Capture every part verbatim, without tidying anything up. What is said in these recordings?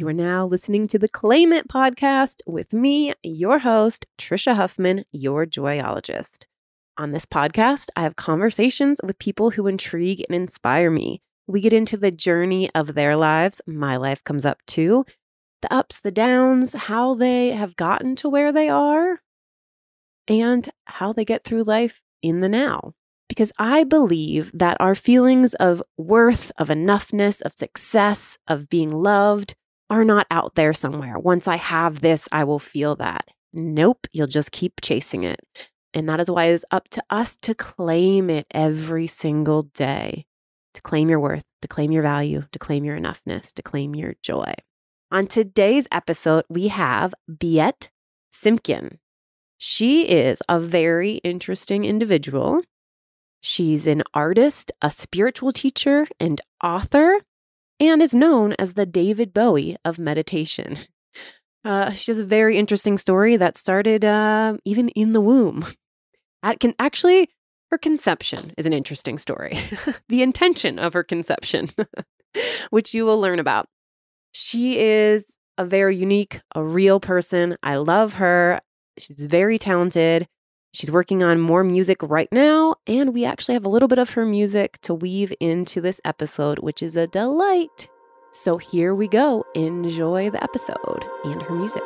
You are now listening to the Claim It podcast with me, your host, Trisha Huffman, your joyologist. On this podcast, I have conversations with people who intrigue and inspire me. We get into the journey of their lives. My life comes up too. The ups, the downs, how they have gotten to where they are, and how they get through life in the now. Because I believe that our feelings of worth, of enoughness, of success, of being loved are not out there somewhere. Once I have this, I will feel that. Nope, you'll just keep chasing it. And that is why it is up to us to claim it every single day, to claim your worth, to claim your value, to claim your enoughness, to claim your joy. On today's episode, we have Biet Simkin. She is a very interesting individual. She's an artist, a spiritual teacher, and author, and is known as the David Bowie of meditation. Uh, she has a very interesting story that started uh, even in the womb. At can actually, her conception is an interesting story. The intention of her conception, which you will learn about. She is a very unique, a real person. I love her. She's very talented. She's working on more music right now, and we actually have a little bit of her music to weave into this episode, which is a delight. So here we go. Enjoy the episode and her music.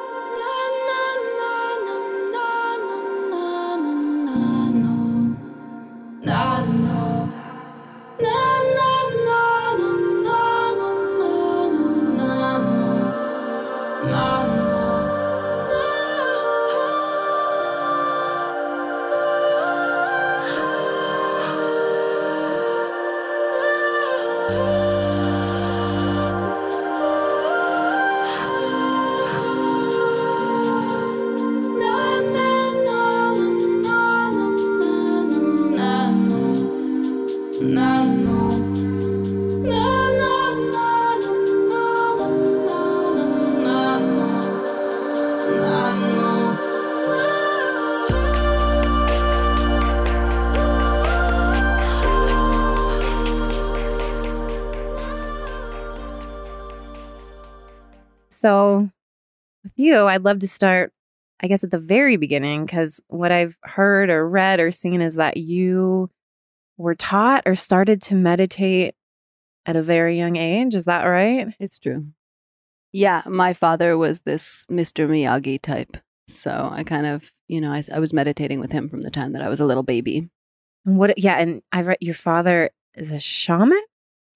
So with you, I'd love to start, I guess, at the very beginning, because what I've heard or read or seen is that you were taught or started to meditate at a very young age. Is that right? It's true. Yeah. My father was this Mister Miyagi type. So I kind of, you know, I, I was meditating with him from the time that I was a little baby. And what? Yeah. And I read your father is a shaman?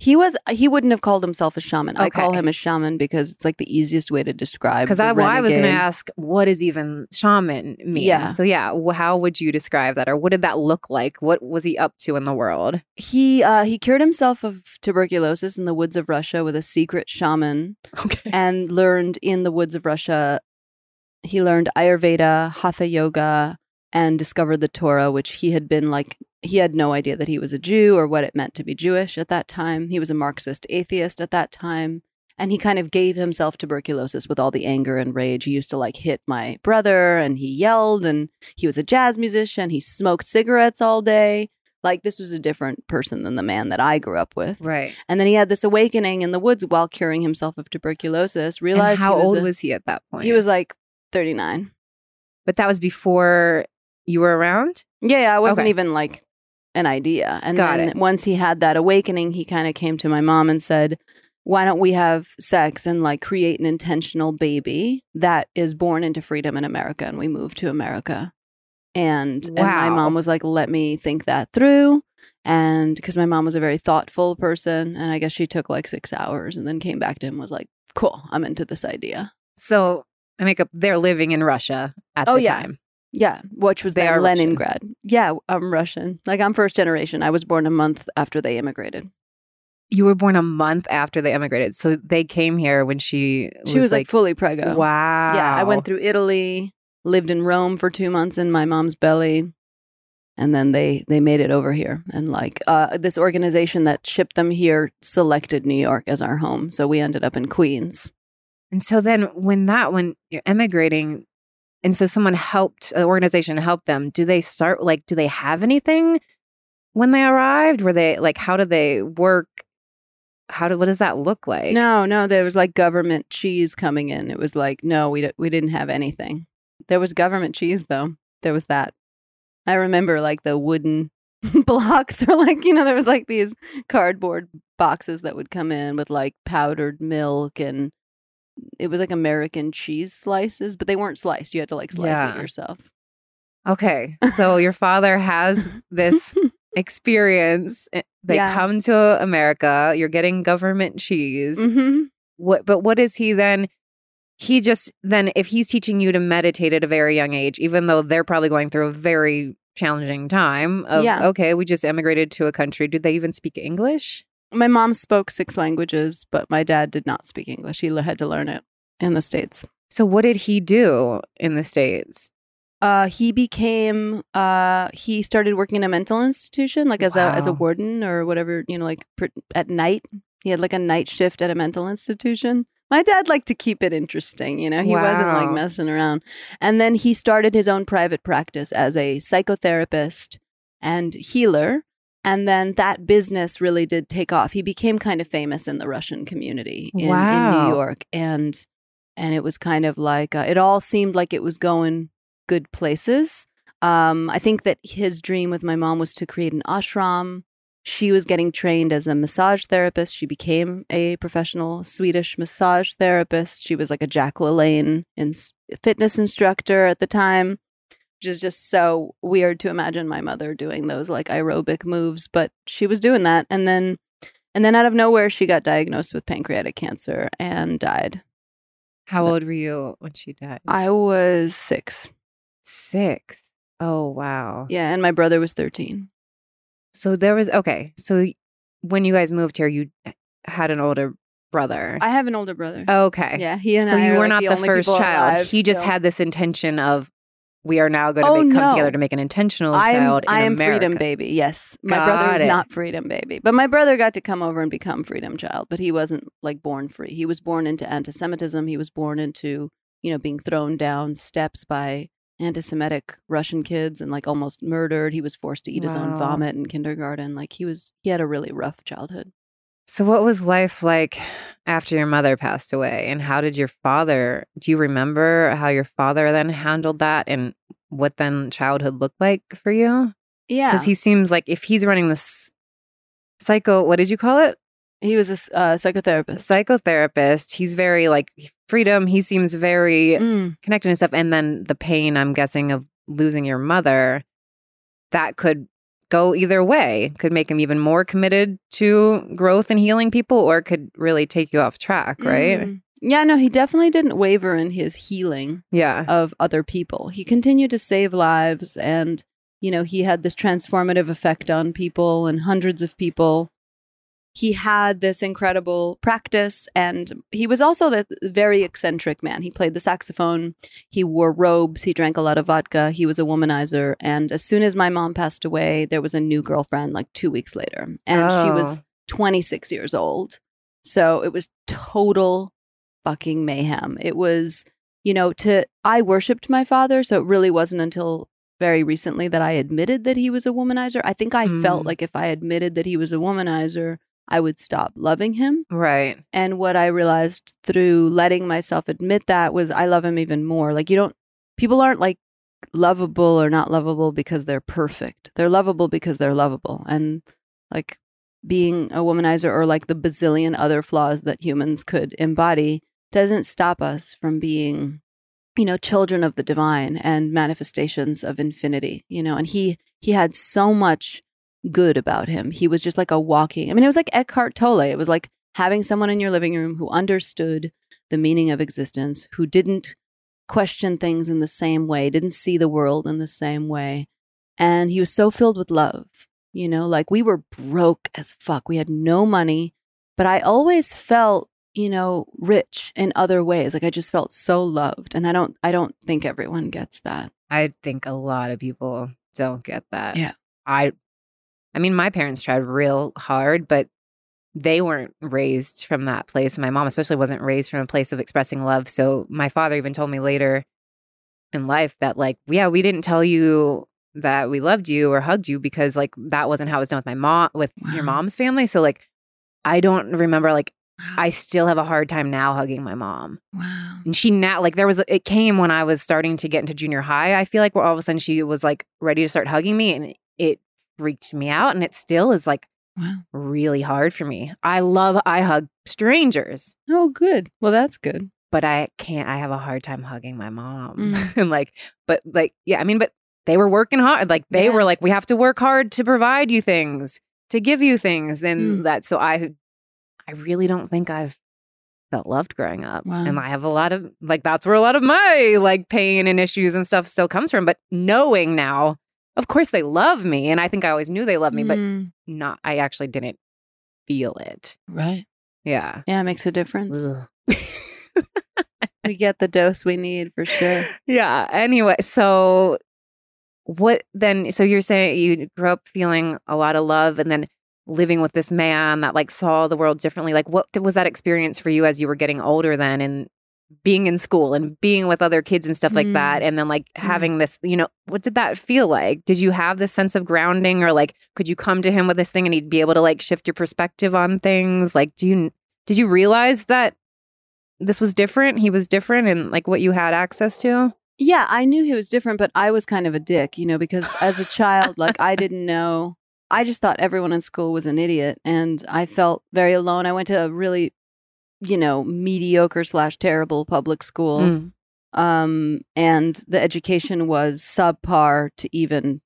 He was. He wouldn't have called himself a shaman. Okay. I call him a shaman because it's like the easiest way to describe. Because I, well, I was going to ask, what does even shaman mean? Yeah. So yeah, how would you describe that, or what did that look like? What was he up to in the world? He uh, he cured himself of tuberculosis in the woods of Russia with a secret shaman, okay. And learned in the woods of Russia. He learned Ayurveda, Hatha yoga, and discovered the Torah, which he had been like. He had no idea that he was a Jew or what it meant to be Jewish at that time. He was a Marxist atheist at that time. And he kind of gave himself tuberculosis with all the anger and rage. He used to like hit my brother, and he yelled, and he was a jazz musician. He smoked cigarettes all day. Like, this was a different person than the man that I grew up with. Right. And then he had this awakening in the woods while curing himself of tuberculosis. Realized. And how he was old a, was he at that point? He was like thirty-nine. But that was before you were around? Yeah, yeah I wasn't okay. even like... an idea. And Got then it. Once he had that awakening, he kind of came to my mom and said, why don't we have sex and like create an intentional baby that is born into freedom in America? And we moved to America. And, wow. and my mom was like, let me think that through. And because my mom was a very thoughtful person, and I guess she took like six hours and then came back to him and was like, cool, I'm into this idea. So I make up, they're living in Russia at oh, the yeah. time. Yeah, which was there Leningrad. Russian. Yeah, I'm Russian. Like, I'm first generation. I was born a month after they immigrated. You were born a month after they immigrated. So they came here when she was She was like, like fully preggo. Wow. Yeah, I went through Italy, lived in Rome for two months in my mom's belly. And then they, they made it over here. And like uh, this organization that shipped them here selected New York as our home. So we ended up in Queens. And so then when that, when you're emigrating... And so someone helped, an organization helped them. Do they start, like, do they have anything when they arrived? Were they, like, how did they work? how did, what does that look like? No, no, there was like government cheese coming in. It was like, no, we, d- we didn't have anything. There was government cheese though. There was that. I remember like the wooden blocks or like, you know, there was like these cardboard boxes that would come in with like powdered milk, and it was like American cheese slices, but they weren't sliced. You had to like slice yeah. it yourself. Okay. So your father has this experience. They yeah. come to America. You're getting government cheese. Mm-hmm. What? But what is he then? He just then, if he's teaching you to meditate at a very young age, even though they're probably going through a very challenging time of, yeah. okay, we just emigrated to a country. Did they even speak English? My mom spoke six languages, but my dad did not speak English. He had to learn it in the States. So what did he do in the States? Uh, he became, uh, he started working in a mental institution, like as wow. a as a warden or whatever, you know, like pr- at night. He had like a night shift at a mental institution. My dad liked to keep it interesting, you know, he wow. wasn't like messing around. And then he started his own private practice as a psychotherapist and healer. And then that business really did take off. He became kind of famous in the Russian community in, wow. in New York. And and it was kind of like, uh, it all seemed like it was going good places. Um, I think that his dream with my mom was to create an ashram. She was getting trained as a massage therapist. She became a professional Swedish massage therapist. She was like a Jack LaLanne in- fitness instructor at the time, which is just so weird to imagine my mother doing those like aerobic moves. But she was doing that. And then, and then out of nowhere, she got diagnosed with pancreatic cancer and died. How but old were you when she died? I was six. Six. Oh, wow. Yeah. And my brother was thirteen. So there was, okay, so when you guys moved here, you had an older brother. I have an older brother. Okay. Yeah, he and so I So you were like not the, the first child. Alive, he just so. had this intention of, we are now going to oh, make, come no. together to make an intentional I'm, child in I am America. Freedom Baby, yes. My got brother is it. Not Freedom Baby. But my brother got to come over and become Freedom Child, but he wasn't like born free. He was born into anti-Semitism. He was born into, you know, being thrown down steps by anti-Semitic Russian kids and like almost murdered. He was forced to eat wow. his own vomit in kindergarten. Like he was, he had a really rough childhood. So what was life like after your mother passed away? And how did your father, do you remember how your father then handled that and what then childhood looked like for you? Yeah. Because he seems like if he's running this psycho, what did you call it? He was a uh, psychotherapist. Psychotherapist. He's very like freedom. He seems very mm. connected and stuff. And then the pain, I'm guessing, of losing your mother, that could go either way. Could make him even more committed to growth and healing people, or could really take you off track, right? Mm. Yeah, no, he definitely didn't waver in his healing yeah. of other people. He continued to save lives, and, you know, he had this transformative effect on people and hundreds of people. He had this incredible practice, and he was also a very eccentric man. He played the saxophone. He wore robes. He drank a lot of vodka. He was a womanizer. And as soon as my mom passed away, there was a new girlfriend like two weeks later. And oh. she was twenty-six years old. So it was total fucking mayhem. It was, you know, to I worshipped my father. So it really wasn't until very recently that I admitted that he was a womanizer. I think I mm. felt like if I admitted that he was a womanizer, I would stop loving him. Right. And what I realized through letting myself admit that was I love him even more. Like you don't, people aren't like lovable or not lovable because they're perfect. They're lovable because they're lovable. And like being a womanizer or like the bazillion other flaws that humans could embody doesn't stop us from being, you know, children of the divine and manifestations of infinity, you know, and he, he had so much good about him. He was just like a walking, I mean, it was like Eckhart Tolle. It was like having someone in your living room who understood the meaning of existence, who didn't question things in the same way, didn't see the world in the same way. And he was so filled with love, you know, like we were broke as fuck. We had no money, but I always felt, you know, rich in other ways. Like I just felt so loved. And I don't, I don't think everyone gets that. I think a lot of people don't get that. Yeah. I, I mean, my parents tried real hard, but they weren't raised from that place. My mom especially wasn't raised from a place of expressing love. So my father even told me later in life that like, yeah, we didn't tell you that we loved you or hugged you because like that wasn't how it was done with my mom, with wow. your mom's family. So like I don't remember, like, wow. I still have a hard time now hugging my mom. Wow. And she now, like, there was, it came when I was starting to get into junior high, I feel like, where all of a sudden she was, like, ready to start hugging me, and it freaked me out, and it still is, like, wow, really hard for me. I love, I hug strangers. Oh, good. Well, that's good. But I can't, I have a hard time hugging my mom. Mm. And like, but like, yeah, I mean, but they were working hard. Like they yeah. were like, we have to work hard to provide you things, to give you things. And mm. that, so I, I really don't think I've felt loved growing up. Wow. And I have a lot of, like, that's where a lot of my like pain and issues and stuff still comes from. But knowing now, of course they love me. And I think I always knew they loved me, mm. but not, I actually didn't feel it. Right. Yeah. Yeah. It makes a difference. We get the dose we need for sure. Yeah. Anyway. So what then? So you're saying you grew up feeling a lot of love and then living with this man that like saw the world differently. Like what was that experience for you as you were getting older then and being in school and being with other kids and stuff like mm. that, and then like mm. having this, you know, what did that feel like? Did you have this sense of grounding, or like could you come to him with this thing and he'd be able to like shift your perspective on things? Like do you did you realize that this was different, he was different, and like what you had access to? Yeah, I knew he was different, but I was kind of a dick, you know, because as a child, like I didn't know, I just thought everyone in school was an idiot, and I felt very alone. I went to a really, you know, mediocre slash terrible public school. Mm. Um, and the education was subpar to even,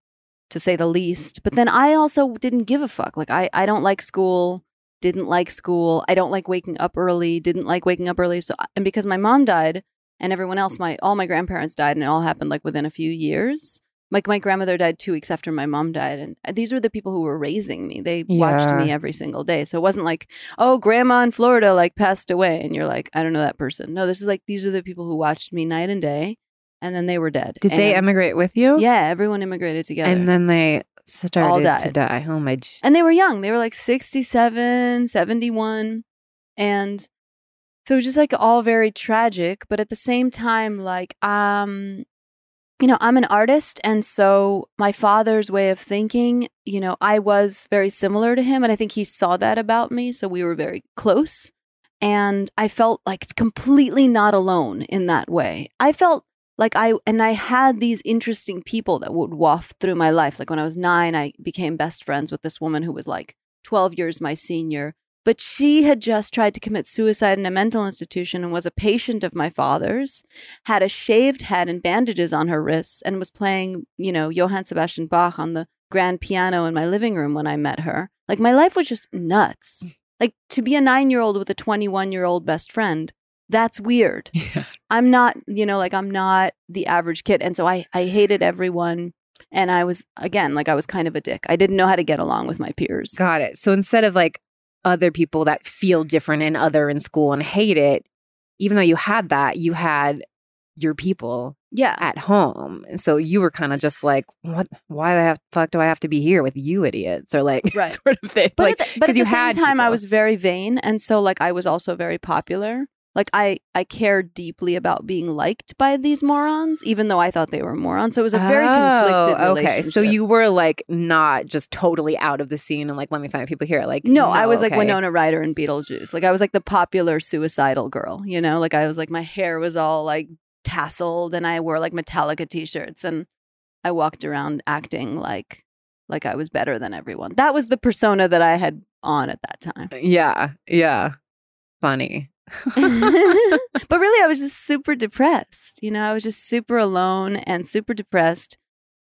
to say the least. But then I also didn't give a fuck. Like, I, I don't like school, didn't like school. I don't like waking up early, didn't like waking up early. So, and because my mom died and everyone else, my all my grandparents died, and it all happened like within a few years. Like my grandmother died two weeks after my mom died. And these were the people who were raising me. They yeah. watched me every single day. So it wasn't like, oh, grandma in Florida like passed away. And you're like, I don't know that person. No, this is like, these are the people who watched me night and day. And then they were dead. Did and they immigrate with you? Yeah, everyone immigrated together. And then they started all died. to die. Oh my. And they were young. They were like sixty-seven, seventy-one. And so it was just like all very tragic. But at the same time, like, um... you know, I'm an artist, and so my father's way of thinking, you know, I was very similar to him, and I think he saw that about me, so we were very close, and I felt like completely not alone in that way. I felt like I, and I had these interesting people that would waft through my life. Like when I was nine, I became best friends with this woman who was like twelve years my senior, but she had just tried to commit suicide in a mental institution and was a patient of my father's, had a shaved head and bandages on her wrists, and was playing, you know, Johann Sebastian Bach on the grand piano in my living room when I met her. Like, my life was just nuts. Like, to be a nine-year-old with a twenty-one-year-old best friend, that's weird. Yeah. I'm not, you know, like, I'm not the average kid. And so I, I hated everyone. And I was, again, like, I was kind of a dick. I didn't know how to get along with my peers. Got it. So instead of, like, other people that feel different and other in school and hate it, even though you had that, you had your people yeah. at home. And so you were kind of just like, what, why the fuck do I have to be here with you idiots? Or like, right. sort of thing. But like, at the, but at the same time, people. I was very vain. And so like, I was also very popular. Like I, I cared deeply about being liked by these morons, even though I thought they were morons. So it was a very oh, conflicted relationship. Okay, so you were like not just totally out of the scene and like, let me find people here. Like, no, no I was okay. like Winona Ryder in Beetlejuice. Like I was like the popular suicidal girl, you know? Like I was like, my hair was all like tasseled and I wore like Metallica t-shirts and I walked around acting like, like I was better than everyone. That was the persona that I had on at that time. Yeah, yeah. Funny. But really I was just super depressed, you know, I was just super alone and super depressed,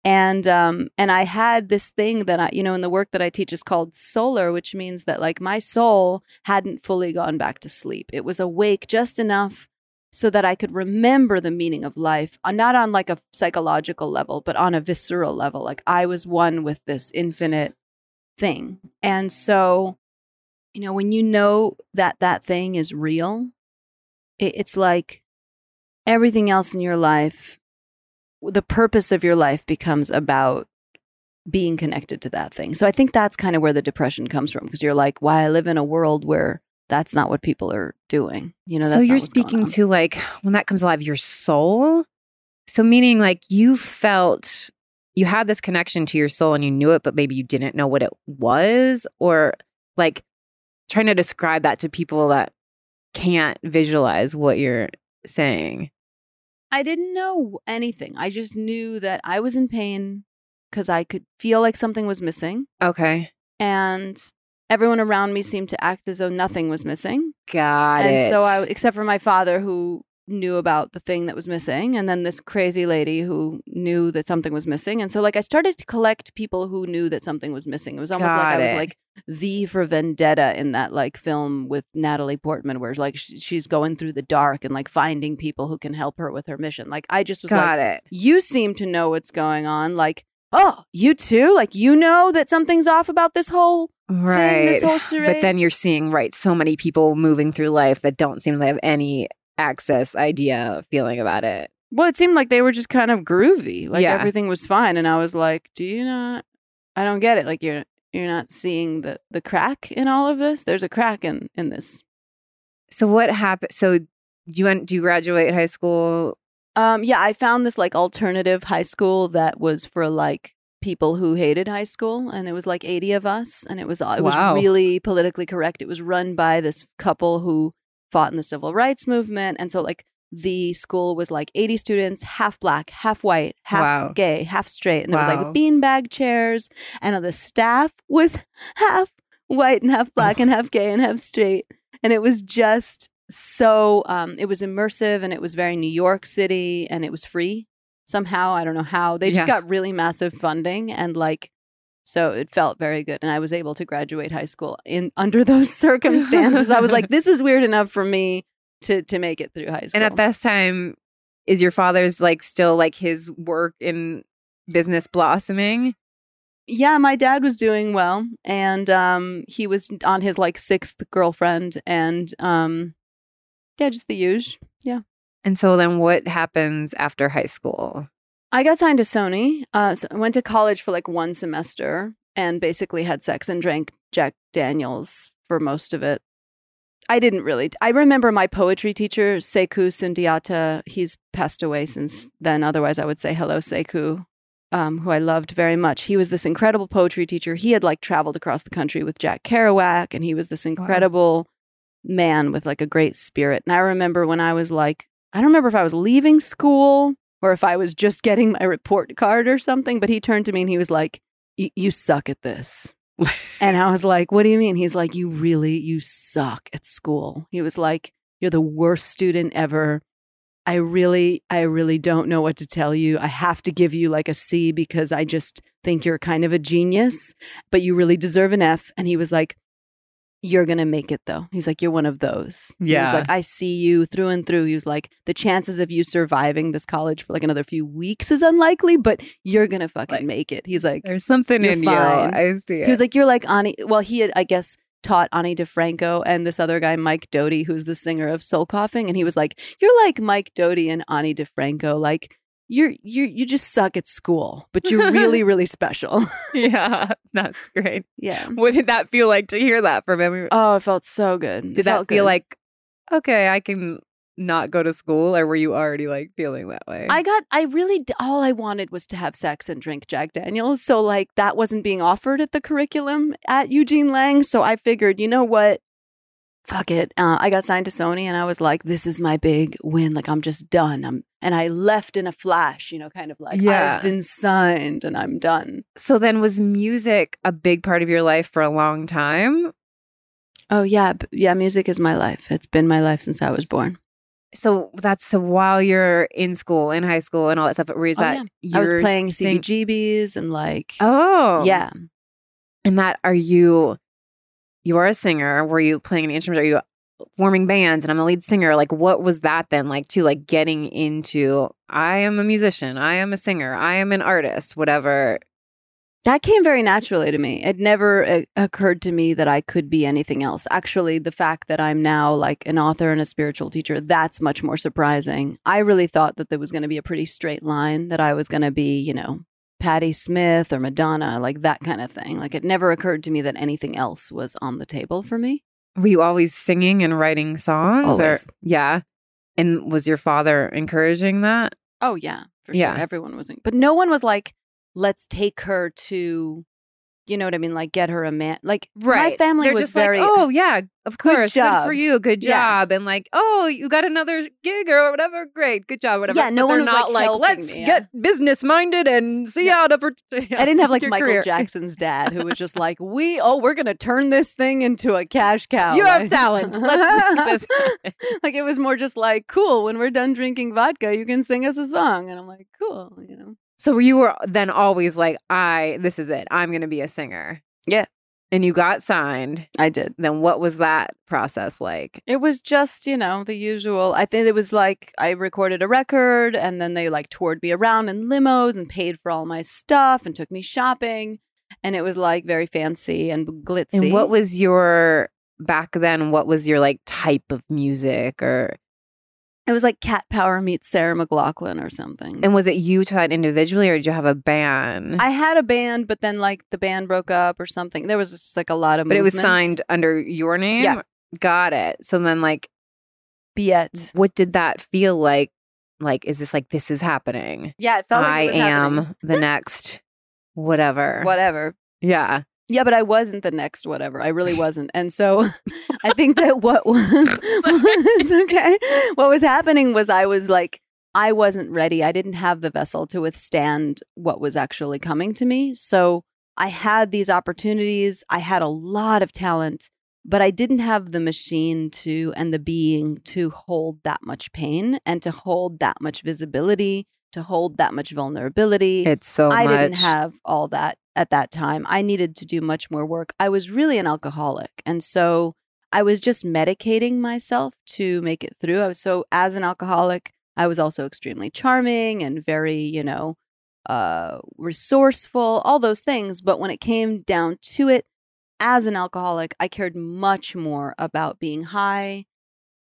and um and I had this thing that I, you know, in the work that I teach is called solar, which means that like my soul hadn't fully gone back to sleep. It was awake just enough so that I could remember the meaning of life, not on like a psychological level but on a visceral level. Like I was one with this infinite thing. And so you know, when you know that that thing is real, it, it's like everything else in your life, the purpose of your life becomes about being connected to that thing. So I think that's kind of where the depression comes from, because you're like, why I live in a world where that's not what people are doing. You know, that's so you're speaking to like when that comes alive, your soul. So meaning like you felt you had this connection to your soul and you knew it, but maybe you didn't know what it was, or like. trying to describe that to people that can't visualize what you're saying. I didn't know anything. I just knew that I was in pain because I could feel like something was missing. Okay. And everyone around me seemed to act as though nothing was missing. Got and it. And so I, except for my father, who knew about the thing that was missing, and then this crazy lady who knew that something was missing. And so like I started to collect people who knew that something was missing. It was almost Got like it. I was like V for Vendetta in that like film with Natalie Portman where like sh- she's going through the dark and like finding people who can help her with her mission. Like I just was Got like, it. You seem to know what's going on. Like, oh, you too? Like, you know that something's off about this whole right. thing, this whole charade? But then you're seeing, right, so many people moving through life that don't seem to have any access, idea, feeling about it. Well, it seemed like they were just kind of groovy. Like, yeah. everything was fine. And I was like, do you not? I don't get it. Like, you're you're not seeing the, the crack in all of this? There's a crack in, in this. So what happened? So do you, do you graduate high school? Um, yeah, I found this like alternative high school that was for like people who hated high school, and it was like eighty of us, and it was it wow. was really politically correct. It was run by this couple who fought in the civil rights movement, and so like the school was like eighty students, half black, half white, half wow. gay, half straight, and there wow. was like beanbag chairs, and the staff was half white and half black and half gay and half straight, and it was just. So um, it was immersive, and it was very New York City, and it was free somehow. I don't know how. They just yeah. got really massive funding, and like, so it felt very good. And I was able to graduate high school in under those circumstances. I was like, this is weird enough for me to to make it through high school. And at this time, is your father's like still like his work in business blossoming? Yeah, my dad was doing well, and um, he was on his like sixth girlfriend, and um. Yeah, just the usual. Yeah. And so then what happens after high school? I got signed to Sony. Uh, so I went to college for like one semester and basically had sex and drank Jack Daniels for most of it. I didn't really. I remember my poetry teacher, Sekou Sundiata. He's passed away since then. Otherwise, I would say hello, Sekou, um, who I loved very much. He was this incredible poetry teacher. He had like traveled across the country with Jack Kerouac, and he was this incredible... Wow. man with like a great spirit. And I remember when I was like, I don't remember if I was leaving school or if I was just getting my report card or something, but he turned to me and he was like, you suck at this. And I was like, what do you mean? He's like, you really, you suck at school. He was like, you're the worst student ever. I really, I really don't know what to tell you. I have to give you like a C because I just think you're kind of a genius, but you really deserve an F. And he was like, you're going to make it, though. He's like, you're one of those. Yeah. He was like, I see you through and through. He was like, the chances of you surviving this college for like another few weeks is unlikely, but you're going to fucking like, make it. He's like, there's something in fine. You. I see it. He was like, you're like Ani. Well, he had, I guess, taught Ani DiFranco and this other guy, Mike Doty, who's the singer of Soul Coughing. And he was like, you're like Mike Doty and Ani DiFranco. Like, you're, you're, you just suck at school, but you're really, really special. Yeah, that's great. Yeah. What did that feel like to hear that from him? Oh, it felt so good. Did it that feel good. Like, okay, I can not go to school? Or were you already like feeling that way? I got, I really, all I wanted was to have sex and drink Jack Daniels. So like that wasn't being offered at the curriculum at Eugene Lang. So I figured, you know what? Fuck it. Uh, I got signed to Sony and I was like, this is my big win. Like, I'm just done. I'm, and I left in a flash, you know, kind of like, yeah. I've been signed and I'm done. So then was music a big part of your life for a long time? Oh, yeah. Yeah. Music is my life. It's been my life since I was born. So that's so while you're in school, in high school and all that stuff. Where is oh, that? Yeah. I was playing sing- C B G Bs and like. Oh. Yeah. And that are you... You are a singer. Were you playing any instruments? Are you forming bands? And I'm the lead singer. Like, what was that then like to like getting into, I am a musician. I am a singer. I am an artist, whatever. That came very naturally to me. It never it occurred to me that I could be anything else. Actually, the fact that I'm now like an author and a spiritual teacher, that's much more surprising. I really thought that there was going to be a pretty straight line, that I was going to be, you know, Patti Smith or Madonna, like that kind of thing. Like it never occurred to me that anything else was on the table for me. Were you always singing and writing songs? Always. Or, yeah. And was your father encouraging that? Oh, yeah. For sure. Yeah. Everyone was. In- but no one was like, let's take her to you know what I mean? Like, get her a man. Like, right. my family They're was just very, like, oh, yeah, of course. Good, good for you. Good job. Yeah. And like, oh, you got another gig or whatever. Great. Good job. Whatever. Yeah, no but one was not like, like let's me, yeah. get business minded and see yeah. out a yeah, I didn't have like Michael career. Jackson's dad who was just like, we, oh, we're going to turn this thing into a cash cow. You like, have talent. Let's make this. Like, it was more just like, cool, when we're done drinking vodka, you can sing us a song. And I'm like, cool, you know. So you were then always like, I, this is it. I'm going to be a singer. Yeah. And you got signed. I did. Then what was that process like? It was just, you know, the usual. I think it was like I recorded a record and then they like toured me around in limos and paid for all my stuff and took me shopping. And it was like very fancy and glitzy. And what was your, back then, what was your like type of music or... It was like Cat Power meets Sarah McLachlan or something. And was it you taught individually or did you have a band? I had a band, but then like the band broke up or something. There was just like a lot of But movements. It was signed under your name? Yeah. Got it. So then like... Biet. What did that feel like? Like, is this like, this is happening? Yeah, it felt like I it was am happening. The next whatever. Whatever. Yeah. Yeah, but I wasn't the next whatever. I really wasn't. And so I think that what was, it's okay. What was happening was I was like, I wasn't ready. I didn't have the vessel to withstand what was actually coming to me. So I had these opportunities. I had a lot of talent, but I didn't have the machine to and the being to hold that much pain and to hold that much visibility, to hold that much vulnerability. It's so I much. didn't have all that. At that time, I needed to do much more work. I was really an alcoholic. And so I was just medicating myself to make it through. I was so, as an alcoholic, I was also extremely charming and very, you know, uh, resourceful, all those things. But when it came down to it, as an alcoholic, I cared much more about being high,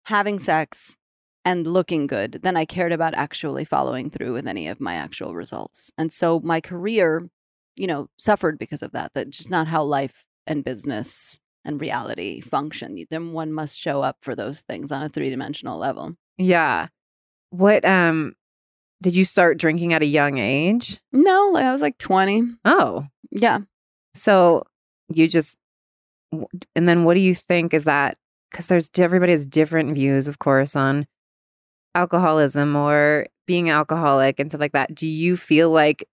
having sex, and looking good than I cared about actually following through with any of my actual results. And so my career, you know, suffered because of that. That's just not how life and business and reality function. Then one must show up for those things on a three-dimensional level. Yeah. What, um, did you start drinking at a young age? No, I was like twenty. Oh. Yeah. So you just, and then what do you think is that, because there's, everybody has different views, of course, on alcoholism or being alcoholic and stuff like that. Do you feel like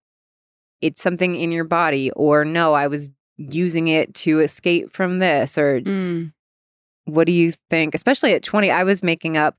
it's something in your body, or no, I was using it to escape from this, or mm. what do you think? Especially at twenty, I was making up,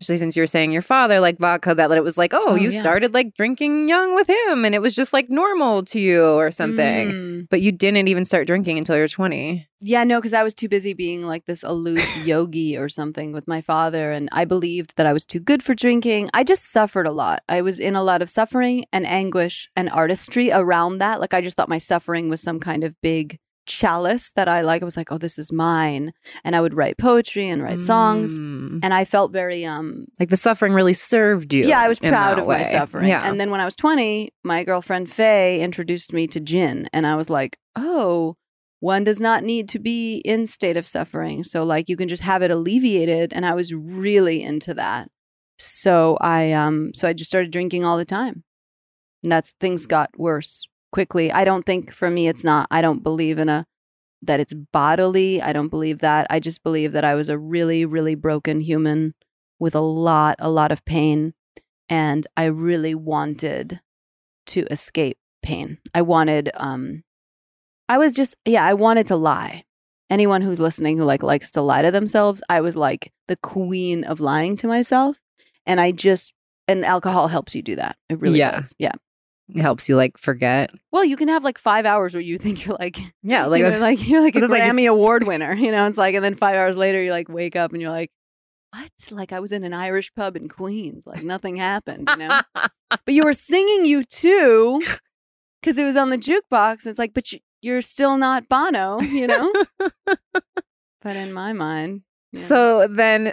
especially since you were saying your father liked vodka, that it was like, oh, oh you yeah. started like drinking young with him and it was just like normal to you or something. Mm. But you didn't even start drinking until you were twenty. Yeah, no, because I was too busy being like this aloof yogi or something with my father. And I believed that I was too good for drinking. I just suffered a lot. I was in a lot of suffering and anguish and artistry around that. Like, I just thought my suffering was some kind of big chalice that I like. I was like, oh, this is mine. And I would write poetry and write mm. songs. And I felt very... um like the suffering really served you. Yeah, I was proud of way. my suffering. Yeah. And then when I was twenty, my girlfriend Faye introduced me to gin. And I was like, oh... one does not need to be in state of suffering. So like you can just have it alleviated. And I was really into that. So I um so I just started drinking all the time. And that's things got worse quickly. I don't think for me it's not I don't believe in a that it's bodily. I don't believe that. I just believe that I was a really, really broken human with a lot, a lot of pain. And I really wanted to escape pain. I wanted um I was just, yeah, I wanted to lie. Anyone who's listening who like likes to lie to themselves, I was like the queen of lying to myself. And I just, and alcohol helps you do that. It really yeah. does. Yeah. It helps you like forget. Well, you can have like five hours where you think you're like, yeah, like, you're like, you're like a Grammy like, Award winner, you know, it's like, and then five hours later you like wake up and you're like, what? Like I was in an Irish pub in Queens, like nothing happened, you know, but you were singing U two because it was on the jukebox. And it's like, but you, You're still not Bono, you know? But in my mind. Yeah. So then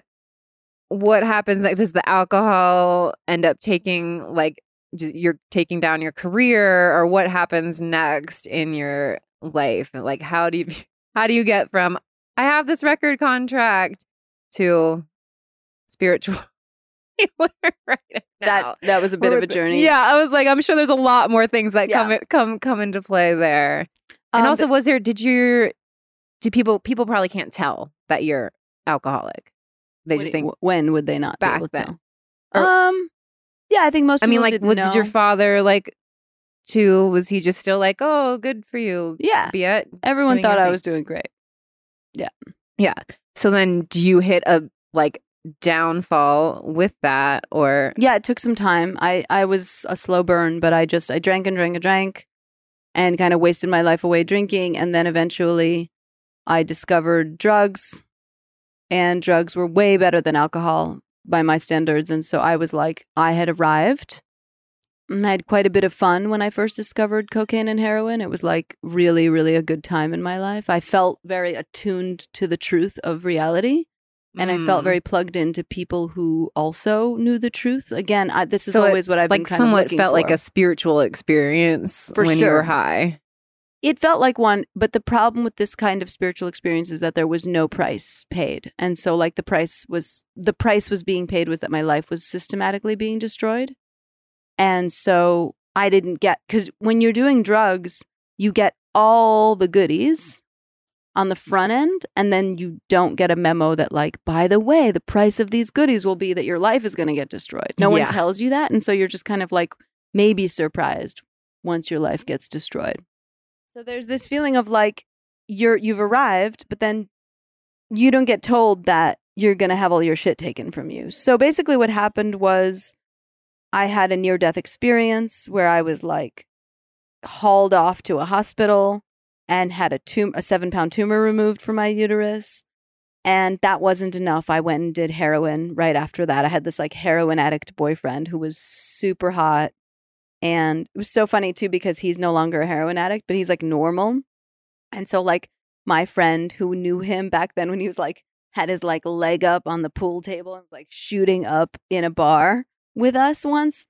what happens? Like, does the alcohol end up taking, like, you're taking down your career? Or what happens next in your life? Like, how do you, how do you get from, I have this record contract to spiritual... right now. That that was a bit We're, of a journey. Yeah, I was like, I'm sure there's a lot more things that yeah. come come come into play there. And um, also, was there, did you, do people, people probably can't tell that you're alcoholic. They just think. When would they not be able to tell? Or, um, yeah, I think most people I mean, like, what know. Did your father, like, too, was he just still like, oh, good for you, yeah. Biet? Everyone thought I was doing great. Yeah. Yeah. So then do you hit a, like, downfall with that or? Yeah, it took some time. I, I was a slow burn, but I just, I drank and drank and drank. And kind of wasted my life away drinking. And then eventually I discovered drugs. And drugs were way better than alcohol by my standards. And so I was like, I had arrived. And I had quite a bit of fun when I first discovered cocaine and heroin. It was like really, really a good time in my life. I felt very attuned to the truth of reality. And mm. I felt very plugged into people who also knew the truth. Again, I, this is so always what I've like been kind of looking for. Somewhat felt like a spiritual experience for when sure. you were high. It felt like one, but the problem with this kind of spiritual experience is that there was no price paid. And so like the price was, the price was being paid was that my life was systematically being destroyed. And so I didn't get, because when you're doing drugs, you get all the goodies on the front end, and then you don't get a memo that like, by the way, the price of these goodies will be that your life is going to get destroyed. No yeah. one tells you that. And so you're just kind of like maybe surprised once your life gets destroyed. So there's this feeling of like you're you've arrived, but then you don't get told that you're going to have all your shit taken from you. So basically what happened was I had a near-death experience where I was like hauled off to a hospital and had a tum- a seven-pound tumor removed from my uterus. And that wasn't enough. I went and did heroin right after that. I had this, like, heroin addict boyfriend who was super hot. And it was so funny, too, because he's no longer a heroin addict, but he's, like, normal. And so, like, my friend who knew him back then when he was, like, had his, like, leg up on the pool table and was, like, shooting up in a bar with us once,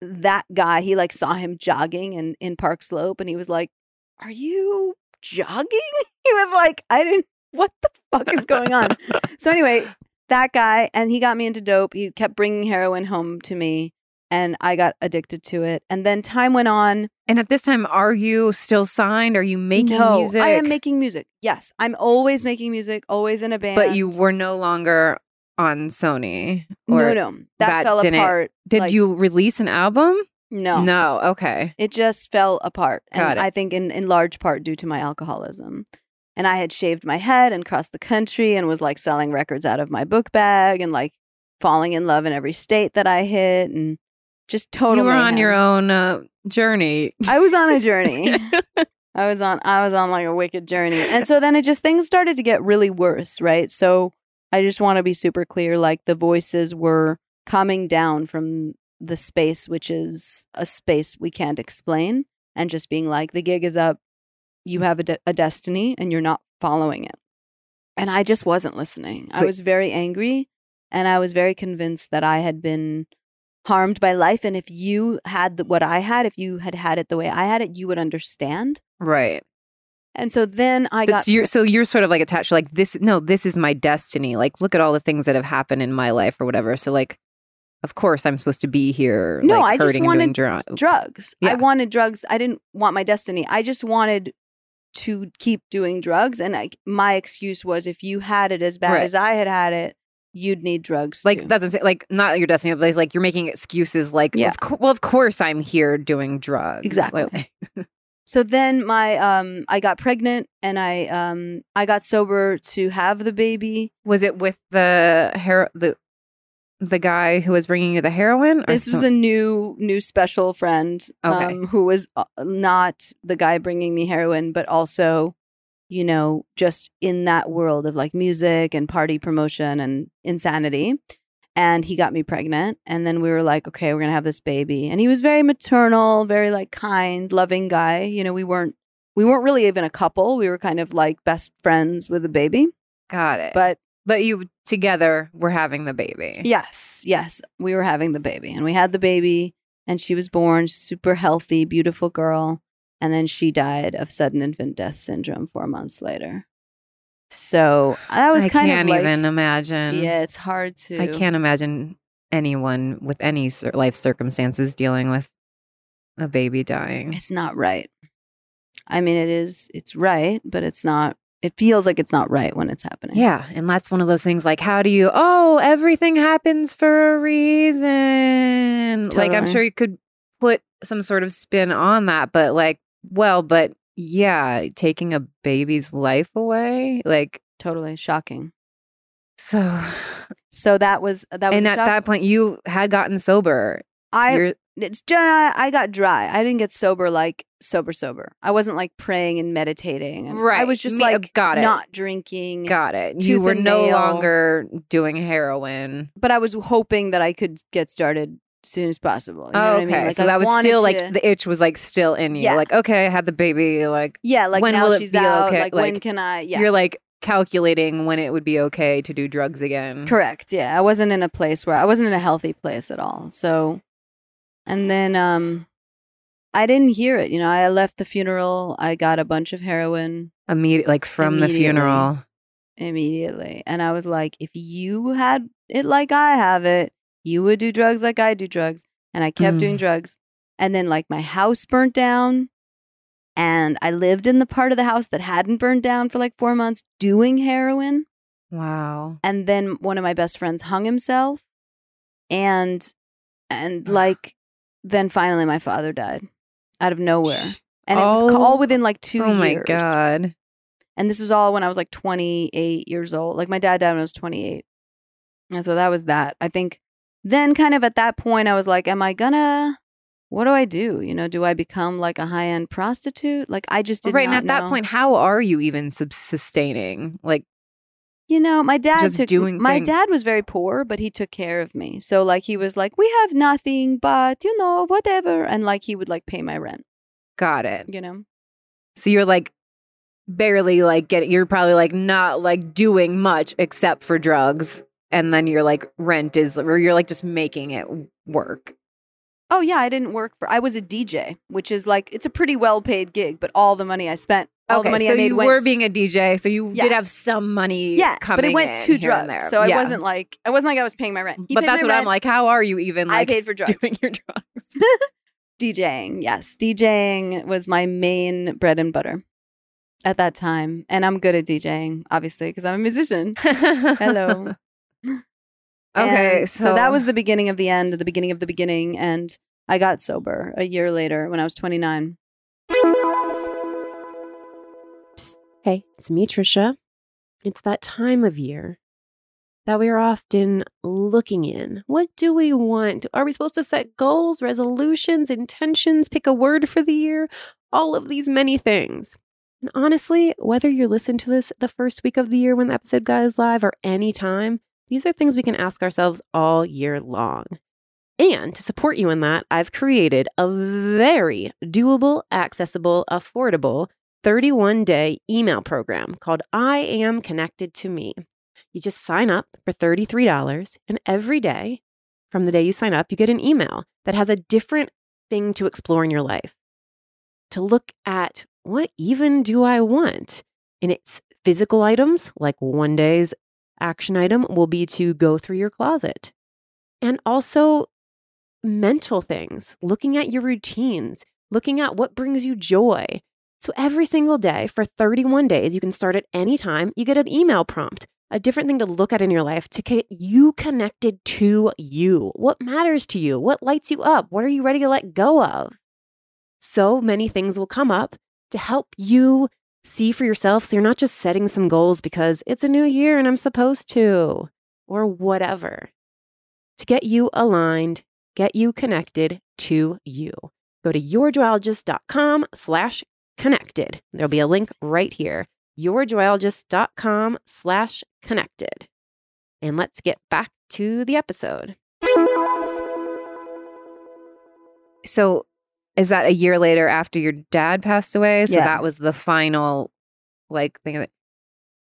that guy, he, like, saw him jogging in, in Park Slope, and he was like, are you jogging? He was like, I didn't, what the fuck is going on? So anyway, that guy, and he got me into dope. He kept bringing heroin home to me, and I got addicted to it. And then time went on. And at this time, are you still signed? Are you making no, music? I am making music. Yes. I'm always making music, always in a band. But you were no longer on Sony. Or no, no. That, that fell didn't, apart. Did like, you release an album? No. No, okay. It just fell apart. Got and it. I think in, in large part due to my alcoholism. And I had shaved my head and crossed the country and was like selling records out of my book bag and like falling in love in every state that I hit and just totally. You were on head. your own uh, journey. I was on a journey. I was on I was on like a wicked journey. And so then it just things started to get really worse, right? So I just want to be super clear, like the voices were coming down from the space, which is a space we can't explain, and just being like, the gig is up, you have a, de- a destiny, and you're not following it. And I just wasn't listening. I was very angry, and I was very convinced that I had been harmed by life, and if you had the, what I had, if you had had it the way I had it, you would understand. Right. And so then I got... So you're, so you're sort of like attached to like, this. no, this is my destiny. Like, look at all the things that have happened in my life or whatever. So like, of course, I'm supposed to be here. No, like, I just wanted dr- drugs. Yeah. I wanted drugs. I didn't want my destiny. I just wanted to keep doing drugs. And I, my excuse was, if you had it as bad right. as I had had it, you'd need drugs. Like too. That's what I'm saying. Like not your destiny, but it's like you're making excuses. Like, yeah. of co- well, of course, I'm here doing drugs. Exactly. Like, so then my um, I got pregnant and I um, I got sober to have the baby. Was it with the hair? The The guy who was bringing you the heroin? Or this was a new new special friend okay. um, who was not the guy bringing me heroin, but also, you know, just in that world of like music and party promotion and insanity. And he got me pregnant. And then we were like, okay, we're going to have this baby. And he was very maternal, very like kind, loving guy. You know, we weren't we weren't really even a couple. We were kind of like best friends with a baby. Got it. But. But you together were having the baby. Yes. Yes. We were having the baby. And we had the baby. And she was born super healthy, beautiful girl. And then she died of sudden infant death syndrome four months later. So that was I kind of like... I can't even imagine. Yeah, it's hard to... I can't imagine anyone with any life circumstances dealing with a baby dying. It's not right. I mean, it is, it's right, but it's not, it feels like it's not right when it's happening. Yeah. And that's one of those things like, how do you, oh, everything happens for a reason. Totally. Like, I'm sure you could put some sort of spin on that, but like, well, but yeah, taking a baby's life away, like. Totally shocking. So. So that was, that was. And at shock- that point you had gotten sober. I. You're- It's I got dry. I didn't get sober like sober sober. I wasn't like praying and meditating. And right. I was just Me, like got it. Not drinking. Got it. You were no nail. longer doing heroin. But I was hoping that I could get started as soon as possible. You know oh, okay. What I mean? Like, so I that was still to, like the itch was like still in you. Yeah. Like, okay, I had the baby. Like, yeah, like when now will she's it be out. Okay? Like, like when can I? Yeah. You're like calculating when it would be okay to do drugs again. Correct. Yeah. I wasn't in a place where I wasn't in a healthy place at all. So. And then um, I didn't hear it. You know, I left the funeral. I got a bunch of heroin. Immediate, like from the funeral. Immediately. And I was like, if you had it like I have it, you would do drugs like I do drugs. And I kept mm. doing drugs. And then like my house burnt down. And I lived in the part of the house that hadn't burned down for like four months doing heroin. Wow. And then one of my best friends hung himself. And, and like... Then finally, my father died out of nowhere. And oh, it was all within like two years. Oh my years. God. And this was all when I was like twenty-eight years old. Like my dad died when I was twenty-eight. And so that was that. I think then kind of at that point, I was like, am I gonna, what do I do? You know, do I become like a high-end prostitute? Like I just didn't know. Right. And at that point, how are you even sustaining? Like, you know, my dad Just took doing my things. dad was very poor, but he took care of me. So like he was like, we have nothing, but you know, whatever. And like he would like pay my rent. Got it. You know. So you're like barely like getting. You're probably like not like doing much except for drugs, and then you're like rent is, or you're like just making it work. Oh yeah, I didn't work for. I was a D J, which is like it's a pretty well paid gig, but all the money I spent. All okay, the money so I made you went were being a D J, so you yeah. did have some money yeah, coming in. Yeah, but it went to drugs, there. so yeah. I wasn't like, I wasn't like I was paying my rent. He but that's what rent. I'm like, how are you even like I paid for drugs. doing your drugs? DJing, yes. DJing was my main bread and butter at that time. And I'm good at DJing, obviously, because I'm a musician. Hello. Okay, so. so that was the beginning of the end, the beginning of the beginning. And I got sober a year later when I was twenty-nine. Hey, it's me, Trisha. It's that time of year that we are often looking in. What do we want? Are we supposed to set goals, resolutions, intentions, pick a word for the year? All of these many things. And honestly, whether you're listening to this the first week of the year when the episode goes live or any time, these are things we can ask ourselves all year long. And to support you in that, I've created a very doable, accessible, affordable thirty-one day email program called I Am Connected to Me. You just sign up for thirty-three dollars, and every day from the day you sign up, you get an email that has a different thing to explore in your life, to look at what even do I want? And it's physical items, like one day's action item will be to go through your closet, and also mental things, looking at your routines, looking at what brings you joy. So every single day for thirty-one days, you can start at any time. You get an email prompt, a different thing to look at in your life to get you connected to you. What matters to you? What lights you up? What are you ready to let go of? So many things will come up to help you see for yourself. So you're not just setting some goals because it's a new year and I'm supposed to, or whatever. To get you aligned, get you connected to you. Go to YourJoyologist.com slash connected. There'll be a link right here, YourJoyologist.com slash connected. And let's get back to the episode. So is that a year later after your dad passed away? So yeah. That was the final like thing of it.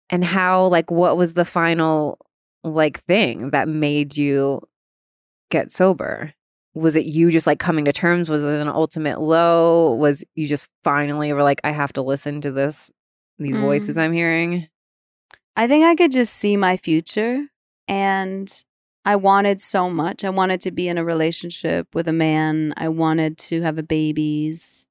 And how, like, what was the final like thing that made you get sober? Was it you just like coming to terms? Was it an ultimate low? Was you just finally were like, I have to listen to this, these mm. voices I'm hearing? I think I could just see my future. And I wanted so much. I wanted to be in a relationship with a man. I wanted to have a babies.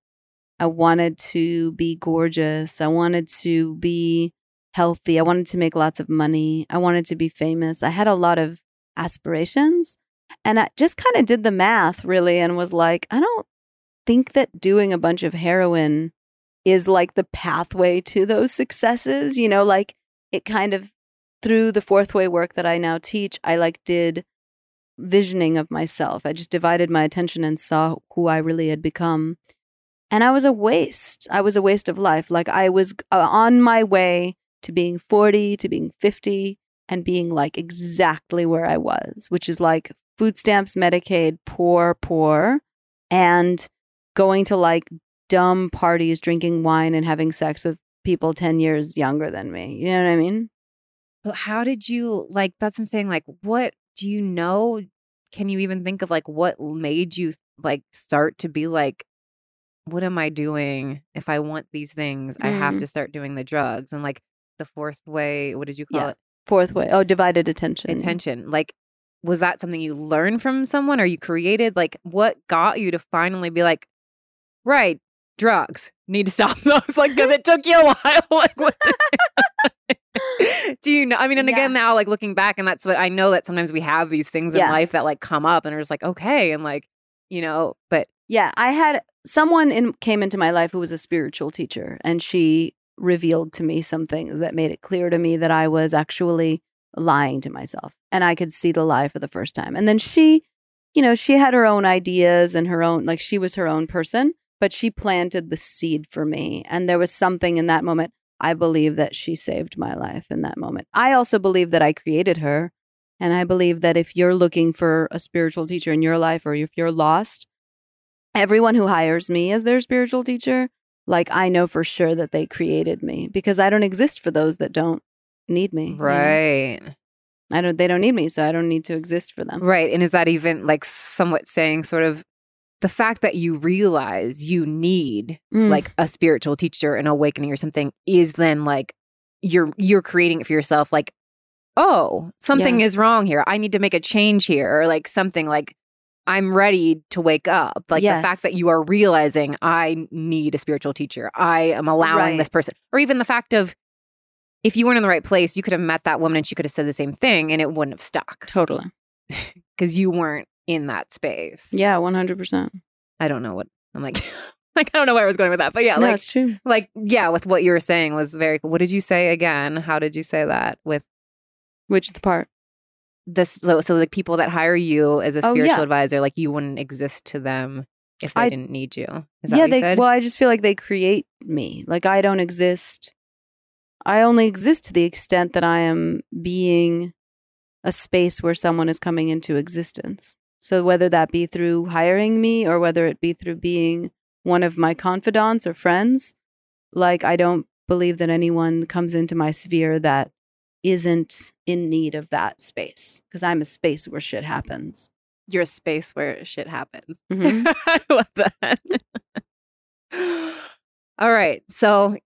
I wanted to be gorgeous. I wanted to be healthy. I wanted to make lots of money. I wanted to be famous. I had a lot of aspirations. And I just kind of did the math, really, and was like, I don't think that doing a bunch of heroin is like the pathway to those successes. You know, like it kind of, through the fourth way work that I now teach, I like did visioning of myself. I just divided my attention and saw who I really had become. And I was a waste. I was a waste of life. Like I was on my way to being forty, to being fifty, and being like exactly where I was, which is like food stamps, Medicaid, poor, poor, and going to like dumb parties, drinking wine and having sex with people ten years younger than me. You know what I mean? But how did you, like, that's what I'm saying, like, what do you know? Can you even think of like what made you like start to be like, what am I doing? If I want these things, mm. I have to start doing the drugs. And like the fourth way, what did you call yeah. it? Fourth way. Oh, divided attention. Attention. Like, was that something you learned from someone or you created? Like, what got you to finally be like, right, drugs, need to stop those? Like, because it took you a while. Like, what did- Do you know? I mean, and yeah. again, now, like looking back, and that's what I know that sometimes we have these things in yeah. life that like come up and are just like, okay. And like, you know, but. Yeah, I had someone in, came into my life who was a spiritual teacher, and she revealed to me some things that made it clear to me that I was actually lying to myself, and I could see the lie for the first time. And then she, you know, she had her own ideas and her own, like she was her own person, but she planted the seed for me. And there was something in that moment. I believe that she saved my life in that moment. I also believe that I created her. And I believe that if you're looking for a spiritual teacher in your life, or if you're lost, everyone who hires me as their spiritual teacher, like I know for sure that they created me, because I don't exist for those that don't need me. Right. You know? I don't, they don't need me, so I don't need to exist for them. Right. And is that even like somewhat saying sort of, the fact that you realize you need mm. like a spiritual teacher, an awakening or something, is then like you're you're creating it for yourself. Like, oh, something yeah. is wrong here. I need to make a change here. Or like something like I'm ready to wake up. Like yes. the fact that you are realizing I need a spiritual teacher. I am allowing right. this person. Or even the fact of if you weren't in the right place, you could have met that woman and she could have said the same thing and it wouldn't have stuck. Totally. Because you weren't in that space. Yeah, one hundred percent. I don't know what I'm like like I don't know where I was going with that, but yeah, no, like it's true. Like yeah, with what you were saying was very what did you say again? How did you say that with which the part? This so, so like people that hire you as a spiritual oh, yeah. advisor, like you wouldn't exist to them if they I, didn't need you. Is that yeah, what you they, said? Well, I just feel like they create me. Like I don't exist. I only exist to the extent that I am being a space where someone is coming into existence. So whether that be through hiring me or whether it be through being one of my confidants or friends, like I don't believe that anyone comes into my sphere that isn't in need of that space, because I'm a space where shit happens. You're a space where shit happens. Mm-hmm. I love that. All right. So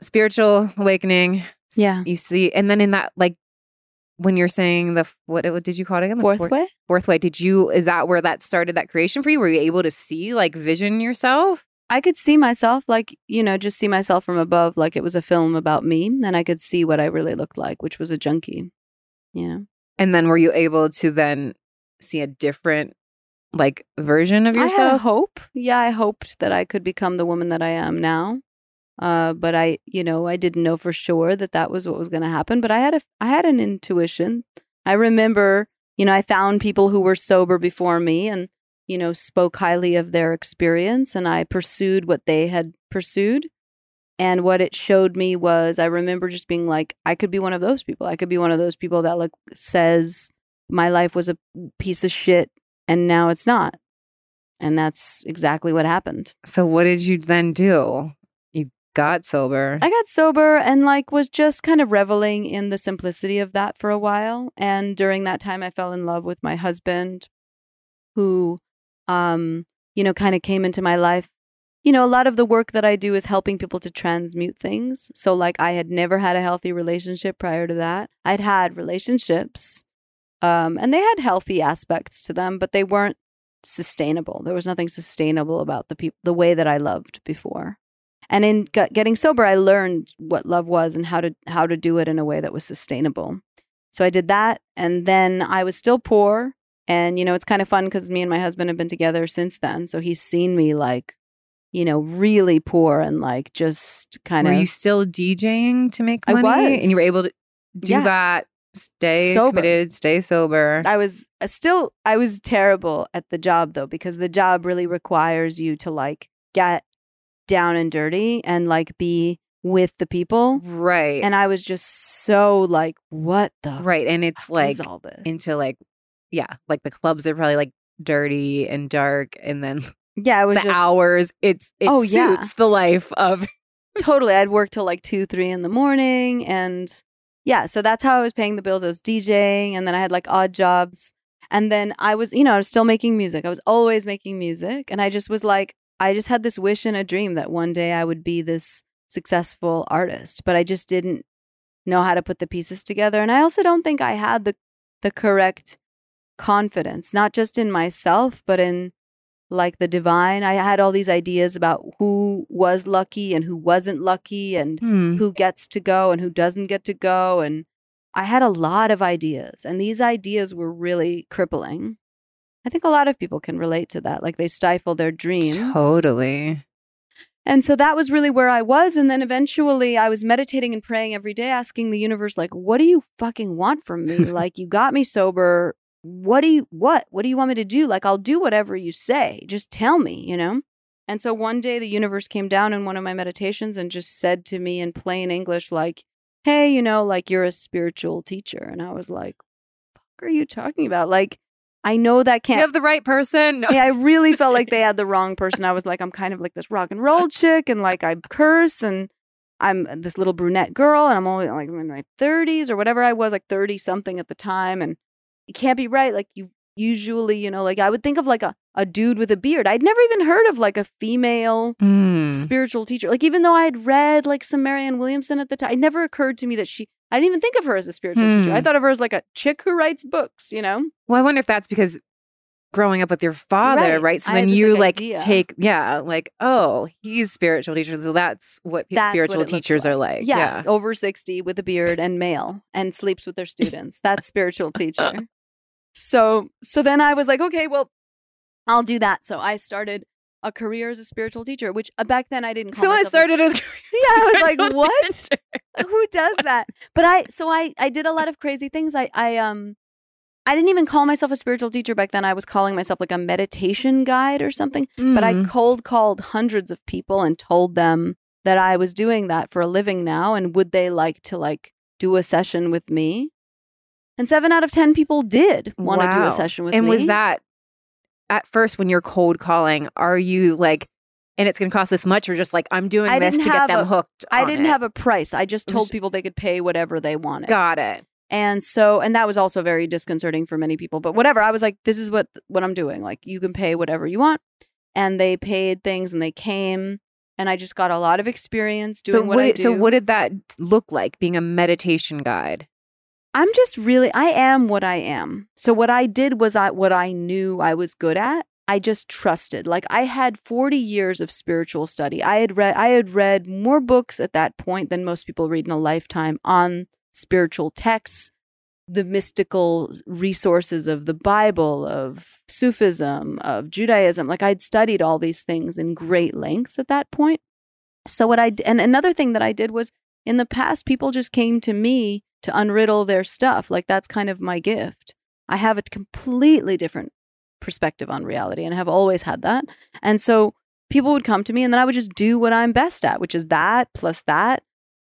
spiritual awakening. Yeah. You see, and then in that like, when you're saying the, what did you call it again? The fourth, fourth way? Fourth way. Did you, is that where that started, that creation for you? Were you able to see, like vision yourself? I could see myself, like, you know, just see myself from above. Like it was a film about me, and I could see what I really looked like, which was a junkie, you know? And then were you able to then see a different, like, version of yourself? I had a hope. Yeah, I hoped that I could become the woman that I am now. Uh, but I, you know, I didn't know for sure that that was what was going to happen. But I had a, I had an intuition. I remember, you know, I found people who were sober before me and, you know, spoke highly of their experience. And I pursued what they had pursued. And what it showed me was, I remember just being like, I could be one of those people. I could be one of those people that like says my life was a piece of shit and now it's not. And that's exactly what happened. So what did you then do? Got sober. I got sober and like was just kind of reveling in the simplicity of that for a while. And during that time, I fell in love with my husband, who, um, you know, kind of came into my life. You know, a lot of the work that I do is helping people to transmute things. So like I had never had a healthy relationship prior to that. I'd had relationships um, and they had healthy aspects to them, but they weren't sustainable. There was nothing sustainable about the people, the way that I loved before. And in g- getting sober, I learned what love was and how to how to do it in a way that was sustainable. So I did that, and then I was still poor. And, you know, it's kind of fun because me and my husband have been together since then. So he's seen me, like, you know, really poor and, like, just kind of. Were you still DJing to make money? I was. And you were able to do yeah. that, stay sober. committed, stay sober. I was still, I was terrible at the job, though, because the job really requires you to, like, get down and dirty and, like, be with the people. Right. And I was just so, like, what the. Right. And it's, like, all this? into, like. Yeah, like the clubs are probably like dirty and dark, and then yeah, it was the just, hours. It's it oh, suits yeah. the life of totally. I'd work till like two, three in the morning, and yeah, so that's how I was paying the bills. I was DJing, and then I had like odd jobs, and then I was, you know, I was still making music. I was always making music, and I just was like, I just had this wish and a dream that one day I would be this successful artist, but I just didn't know how to put the pieces together, and I also don't think I had the the correct confidence, not just in myself, but in like the divine. I had all these ideas about who was lucky and who wasn't lucky and mm. who gets to go and who doesn't get to go. And I had a lot of ideas, and these ideas were really crippling. I think a lot of people can relate to that. Like they stifle their dreams. Totally. And so that was really where I was. And then eventually I was meditating and praying every day, asking the universe, like, what do you fucking want from me? Like, you got me sober. What do you, what, what do you want me to do? Like, I'll do whatever you say. Just tell me, you know? And so one day the universe came down in one of my meditations and just said to me in plain English, like, hey, you know, like, you're a spiritual teacher. And I was like, what the fuck are you talking about? Like, I know that can't. Do you have the right person? No. Yeah, I really felt like they had the wrong person. I was like, I'm kind of like this rock and roll chick, and like, I curse, and I'm this little brunette girl, and I'm only like I'm in my thirties or whatever I was, like thirty something at the time. And it can't be right. Like, you usually, you know, like I would think of like a, a dude with a beard. I'd never even heard of like a female mm. spiritual teacher. Like, even though I had read like some Marianne Williamson at the time, it never occurred to me that she, I didn't even think of her as a spiritual mm. teacher. I thought of her as like a chick who writes books, you know? Well, I wonder if that's because growing up with your father, right? right? So then you like, like take, yeah, like, oh, he's spiritual teacher. So that's what that's spiritual what teachers like. are like. Yeah, yeah. Over sixty with a beard and male and sleeps with their students. That's spiritual teacher. So, so then I was like, okay, well, I'll do that. So I started a career as a spiritual teacher, which uh, back then I didn't call So I started as a career. Yeah, I was like, what? Who does that? But I, so I, I did a lot of crazy things. I, I, um, I didn't even call myself a spiritual teacher back then. I was calling myself like a meditation guide or something. Mm. But I cold called hundreds of people and told them that I was doing that for a living now, and would they like to like do a session with me? And seven out of ten people did want wow. to do a session with and me. And was that at first when you're cold calling, are you like, and it's going to cost this much, or just like, I'm doing I this to get them a, hooked on I didn't it. have a price. I just told people they could pay whatever they wanted. Got it. And so, and that was also very disconcerting for many people, but whatever. I was like, this is what, what I'm doing. Like, you can pay whatever you want. And they paid things, and they came, and I just got a lot of experience doing but what, what it, I do. So what did that look like, being a meditation guide? I'm just really, I am what I am. So what I did was I, what I knew I was good at. I just trusted. Like, I had forty years of spiritual study. I had read, I had read more books at that point than most people read in a lifetime on spiritual texts, the mystical resources of the Bible, of Sufism, of Judaism. Like, I'd studied all these things in great lengths at that point. So what I d- and another thing that I did was, in the past, people just came to me to unriddle their stuff. Like, that's kind of my gift. I have a completely different perspective on reality, and have always had that. And so people would come to me, and then I would just do what I'm best at, which is that plus that.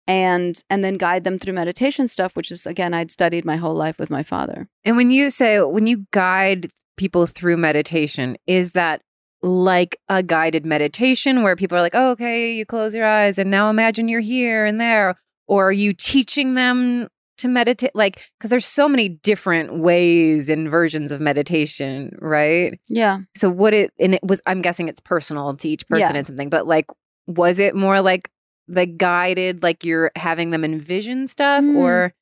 And and then guide them through meditation stuff, which is, again, I'd studied my whole life with my father. And when you say, when you guide people through meditation, is that like a guided meditation where people are like, oh, okay, you close your eyes and now imagine you're here and there? Or are you teaching them to meditate? Like, because there's so many different ways and versions of meditation, right? Yeah. So what it, and it was, I'm guessing it's personal to each person yeah. and something, but like, was it more like, the guided, like you're having them envision stuff mm. or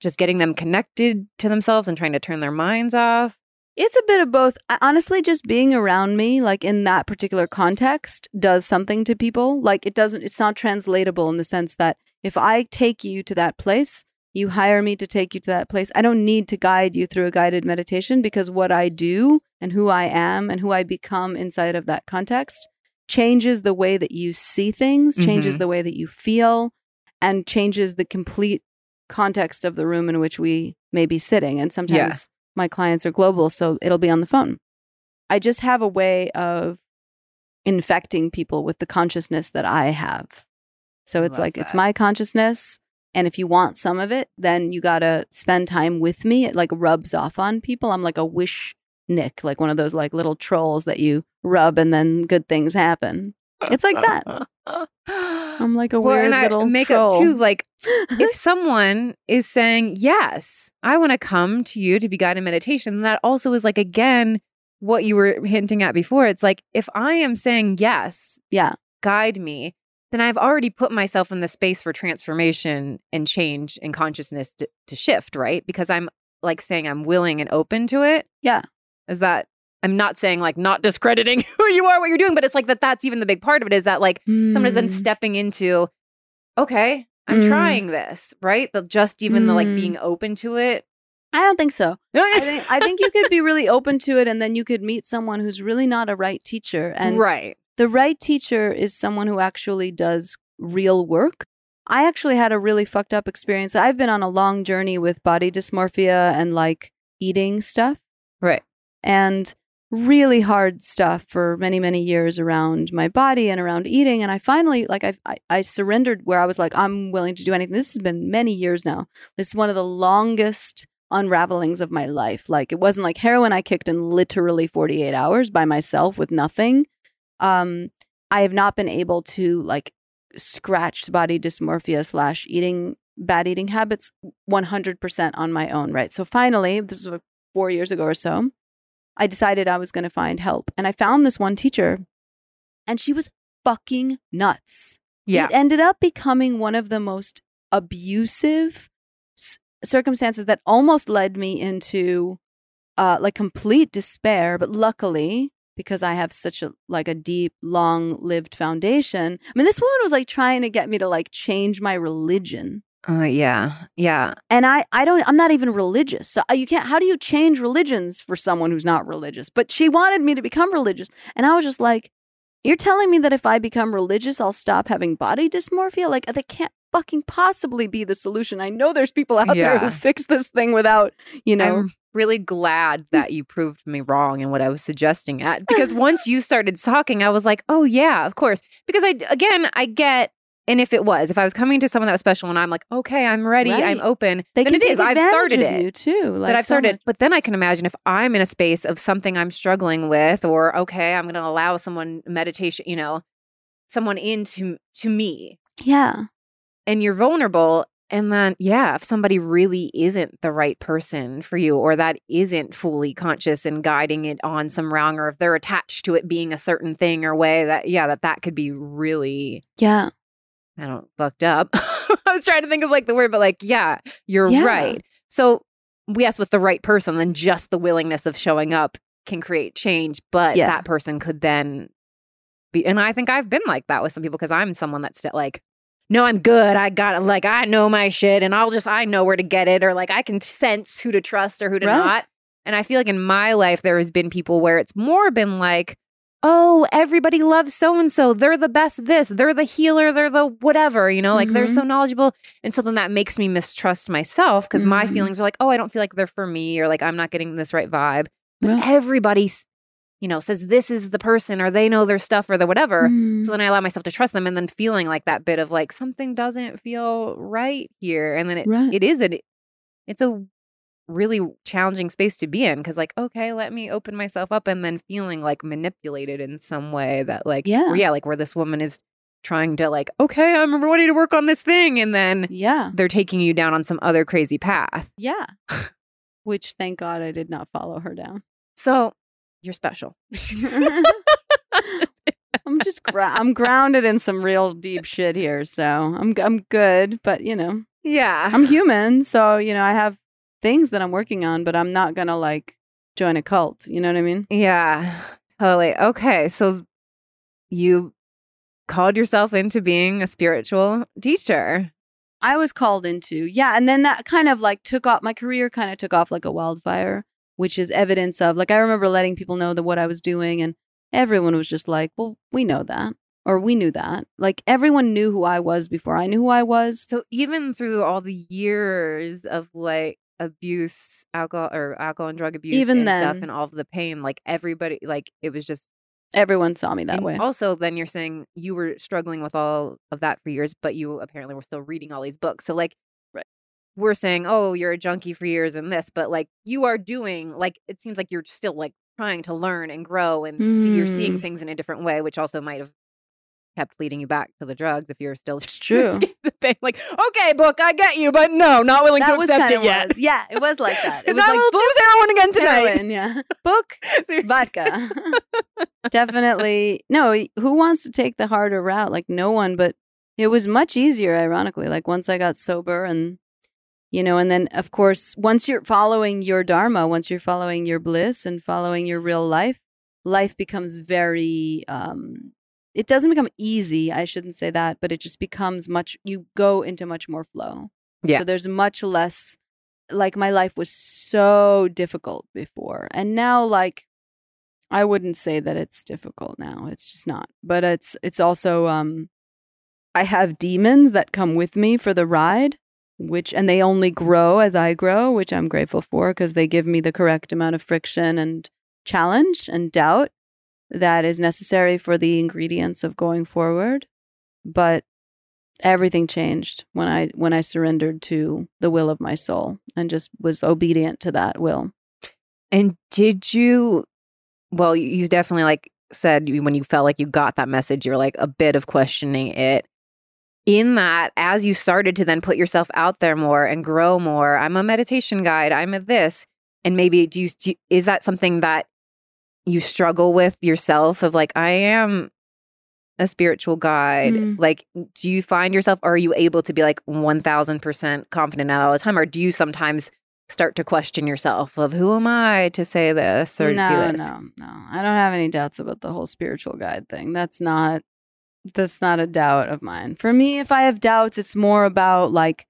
just getting them connected to themselves and trying to turn their minds off? It's a bit of both. Honestly, just being around me, like in that particular context, does something to people. Like it doesn't, it's not translatable in the sense that if I take you to that place, you hire me to take you to that place. I don't need to guide you through a guided meditation because what I do and who I am and who I become inside of that context changes the way that you see things, mm-hmm. changes the way that you feel, and changes the complete context of the room in which we may be sitting. And sometimes yeah. my clients are global, so it'll be on the phone. I just have a way of infecting people with the consciousness that I have. So it's like, that. It's my consciousness. And if you want some of it, then you got to spend time with me. It like rubs off on people. I'm like a wish Nick, like one of those like little trolls that you rub and then good things happen. It's like that. I'm like a well, weird and little I make troll. Up too, like if someone is saying, yes, I want to come to you to be guided meditation, that also is like, again, what you were hinting at before. It's like, if I am saying, yes, yeah, guide me, then I've already put myself in the space for transformation and change and consciousness to, to shift, right? Because I'm like saying I'm willing and open to it. Yeah. Is that I'm not saying like not discrediting who you are, what you're doing, but it's like that that's even the big part of it is that like mm. someone is then stepping into, okay, I'm mm. trying this, right? The, just even mm. the like being open to it. I don't think so. I, think, I think you could be really open to it and then you could meet someone who's really not a right teacher. And right. the right teacher is someone who actually does real work. I actually had a really fucked up experience. I've been on a long journey with body dysmorphia and like eating stuff. Right. And really hard stuff for many, many years around my body and around eating. And I finally, like, I've, I I surrendered where I was like, I'm willing to do anything. This has been many years now. This is one of the longest unravelings of my life. Like, it wasn't like heroin I kicked in literally forty-eight hours by myself with nothing. Um, I have not been able to, like, scratch body dysmorphia slash eating, bad eating habits one hundred percent on my own, right? So finally, this was four years ago or so, I decided I was going to find help. And I found this one teacher and she was fucking nuts. Yeah. It ended up becoming one of the most abusive c- circumstances that almost led me into uh, like complete despair. But luckily, because I have such a like a deep, long-lived foundation. I mean, this woman was like trying to get me to like change my religion. Uh, yeah. Yeah. And I, I don't, I'm not even religious. So you can't, how do you change religions for someone who's not religious? But she wanted me to become religious. And I was just like, you're telling me that if I become religious, I'll stop having body dysmorphia? Like that can't fucking possibly be the solution. I know there's people out yeah. there who fix this thing without, you know. I'm really glad that you proved me wrong in what I was suggesting at, because once you started talking, I was like, oh yeah, of course. Because I, again, I get. And if it was, if I was coming to someone that was special and I'm like, okay, I'm ready, right. I'm open, they then it is. I've started it. You too, like but I've so started. Much. But then I can imagine if I'm in a space of something I'm struggling with, or okay, I'm going to allow someone meditation, you know, someone into to me. Yeah. And you're vulnerable. And then, yeah, if somebody really isn't the right person for you, or that isn't fully conscious and guiding it on some wrong, or if they're attached to it being a certain thing or way, that, yeah, that that could be really. Yeah. I don't fucked up. I was trying to think of like the word, but like, yeah, you're yeah. right. So yes, with the right person, then just the willingness of showing up can create change. But yeah. that person could then be, and I think I've been like that with some people because I'm someone that's like, no, I'm good. I got it. Like, I know my shit and I'll just, I know where to get it, or like I can sense who to trust or who to right. not. And I feel like in my life, there has been people where it's more been like, oh, everybody loves so-and-so. They're the best this. They're the healer. They're the whatever, you know, like mm-hmm. they're so knowledgeable. And so then that makes me mistrust myself because mm-hmm. my feelings are like, oh, I don't feel like they're for me, or like I'm not getting this right vibe. But yeah. everybody, you know, says this is the person, or they know their stuff, or the whatever. Mm-hmm. So then I allow myself to trust them, and then feeling like that bit of like something doesn't feel right here. And then it, right. it is a, it's a really challenging space to be in because like, okay, let me open myself up, and then feeling like manipulated in some way that like, yeah, yeah like where this woman is trying to like, okay, I'm ready to work on this thing, and then yeah, they're taking you down on some other crazy path. Yeah. Which thank God I did not follow her down. So you're special. I'm just, gra- I'm grounded in some real deep shit here. So I'm, I'm good, but you know, yeah, I'm human. So, you know, I have things that I'm working on, but I'm not gonna like join a cult. You know what I mean? Yeah, totally. Okay, so you called yourself into being a spiritual teacher. I was called into, yeah. And then that kind of like took off, my career kind of took off like a wildfire, which is evidence of, like, I remember letting people know that what I was doing, and everyone was just like, well, we know that. Or we knew that. Like, everyone knew who I was before I knew who I was. So even through all the years of like abuse, alcohol or alcohol and drug abuse even and then, stuff and all of the pain, like everybody, like it was just. Everyone saw me that and way. Also, then you're saying you were struggling with all of that for years, but you apparently were still reading all these books. So like right. We're saying, oh, you're a junkie for years and this, but like you are doing, like it seems like you're still like trying to learn and grow and mm. see, you're seeing things in a different way, which also might have kept leading you back to the drugs if you're still it's true. The pain. Like, okay, book, I get you, but no, not willing that to accept it yet. Was. Yeah, it was like that. It was I like, will choose heroin again tonight. Heroin, yeah. Book, vodka. Definitely. No, who wants to take the harder route? Like, no one, but it was much easier, ironically. Like, once I got sober and, you know, and then, of course, once you're following your dharma, once you're following your bliss and following your real life, life becomes very... um It doesn't become easy, I shouldn't say that, but it just becomes much, you go into much more flow. Yeah. So there's much less, like my life was so difficult before. And now, like, I wouldn't say that it's difficult now. It's just not. But it's it's also, um, I have demons that come with me for the ride, which, and they only grow as I grow, which I'm grateful for because they give me the correct amount of friction and challenge and doubt that is necessary for the ingredients of going forward. But everything changed when I when I surrendered to the will of my soul and just was obedient to that will. And did you, well, you definitely like said when you felt like you got that message, you were like a bit of questioning it. In that, as you started to then put yourself out there more and grow more, I'm a meditation guide, I'm a this, and maybe do you, do you is that something that you struggle with yourself of like, I am a spiritual guide. Mm. Like, do you find yourself, or are you able to be like one thousand percent confident all the time? Or do you sometimes start to question yourself of who am I to say this? Or no, do this? no, no. I don't have any doubts about the whole spiritual guide thing. That's not, that's not a doubt of mine. For me, if I have doubts, it's more about like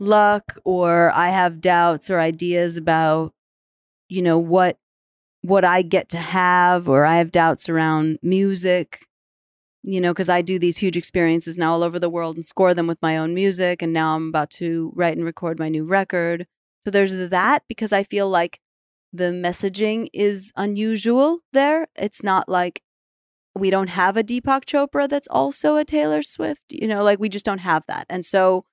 luck, or I have doubts or ideas about, you know, what, what I get to have, or I have doubts around music, you know, because I do these huge experiences now all over the world and score them with my own music. And now I'm about to write and record my new record. So there's that, because I feel like the messaging is unusual there. It's not like we don't have a Deepak Chopra that's also a Taylor Swift, you know, like we just don't have that. And so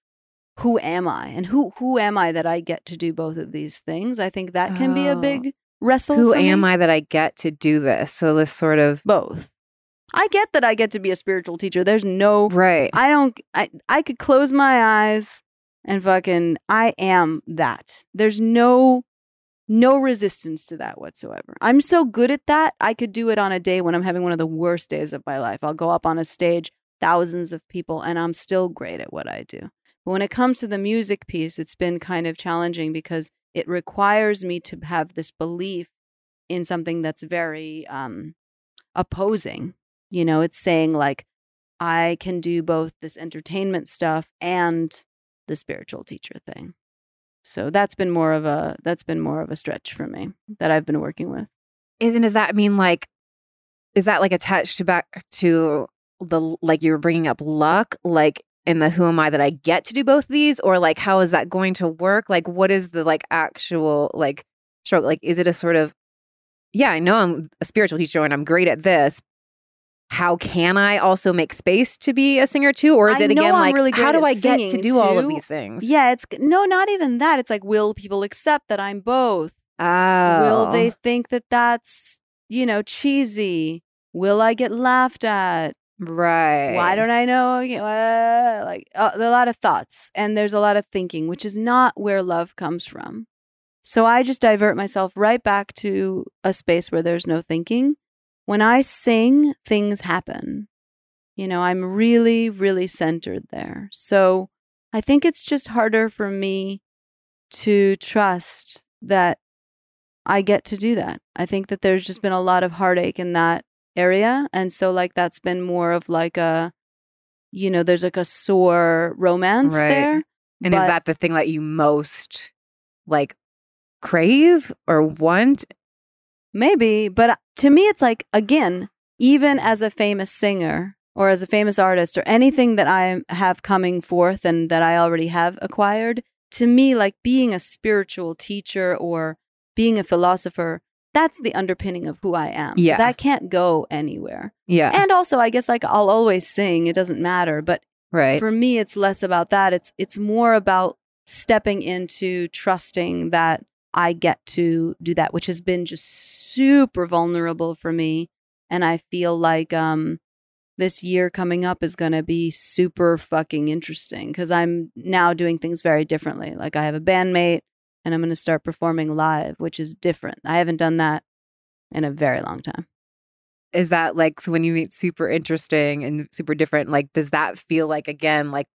who am I? And who who am I that I get to do both of these things? I think that can oh. be a big... wrestle who am me. I that I get to do this? So this sort of both. I get that I get to be a spiritual teacher. There's no right. I don't. I I could close my eyes and fucking I am that. There's no no resistance to that whatsoever. I'm so good at that. I could do it on a day when I'm having one of the worst days of my life. I'll go up on a stage, thousands of people, and I'm still great at what I do. But when it comes to the music piece, it's been kind of challenging because it requires me to have this belief in something that's very um, opposing. You know, it's saying like, I can do both this entertainment stuff and the spiritual teacher thing. So that's been more of a, that's been more of a stretch for me that I've been working with. Isn't, is that mean like, is that like attached to back to the, like you were bringing up luck, like, and the who am I that I get to do both these, or like how is that going to work? Like what is the like actual like struggle? Like is it a sort of, yeah, I know I'm a spiritual teacher and I'm great at this. How can I also make space to be a singer too? Or is it again like really how do I get to do too? all of these things? Yeah, it's no, not even that. It's like, will people accept that I'm both? Oh. Will they think that that's, you know, cheesy? Will I get laughed at? Right. Why don't I know? Uh, like uh, a lot of thoughts, and there's a lot of thinking, which is not where love comes from. So I just divert myself right back to a space where there's no thinking. When I sing, things happen. You know, I'm really, really centered there. So I think it's just harder for me to trust that I get to do that. I think that there's just been a lot of heartache in that area. And so like, that's been more of like a, you know, there's like a sore romance right. there. And but, is that the thing that you most like crave or want? Maybe. But to me, it's like, again, even as a famous singer or as a famous artist or anything that I have coming forth and that I already have acquired, to me, like being a spiritual teacher or being a philosopher, that's the underpinning of who I am. Yeah. So that can't go anywhere. Yeah. And also, I guess like I'll always sing. It doesn't matter. But right. for me, it's less about that. It's it's more about stepping into trusting that I get to do that, which has been just super vulnerable for me. And I feel like um, this year coming up is going to be super fucking interesting because I'm now doing things very differently. Like I have a bandmate. And I'm going to start performing live, which is different. I haven't done that in a very long time. Is that like, so when you meet super interesting and super different, like, does that feel like, again, like,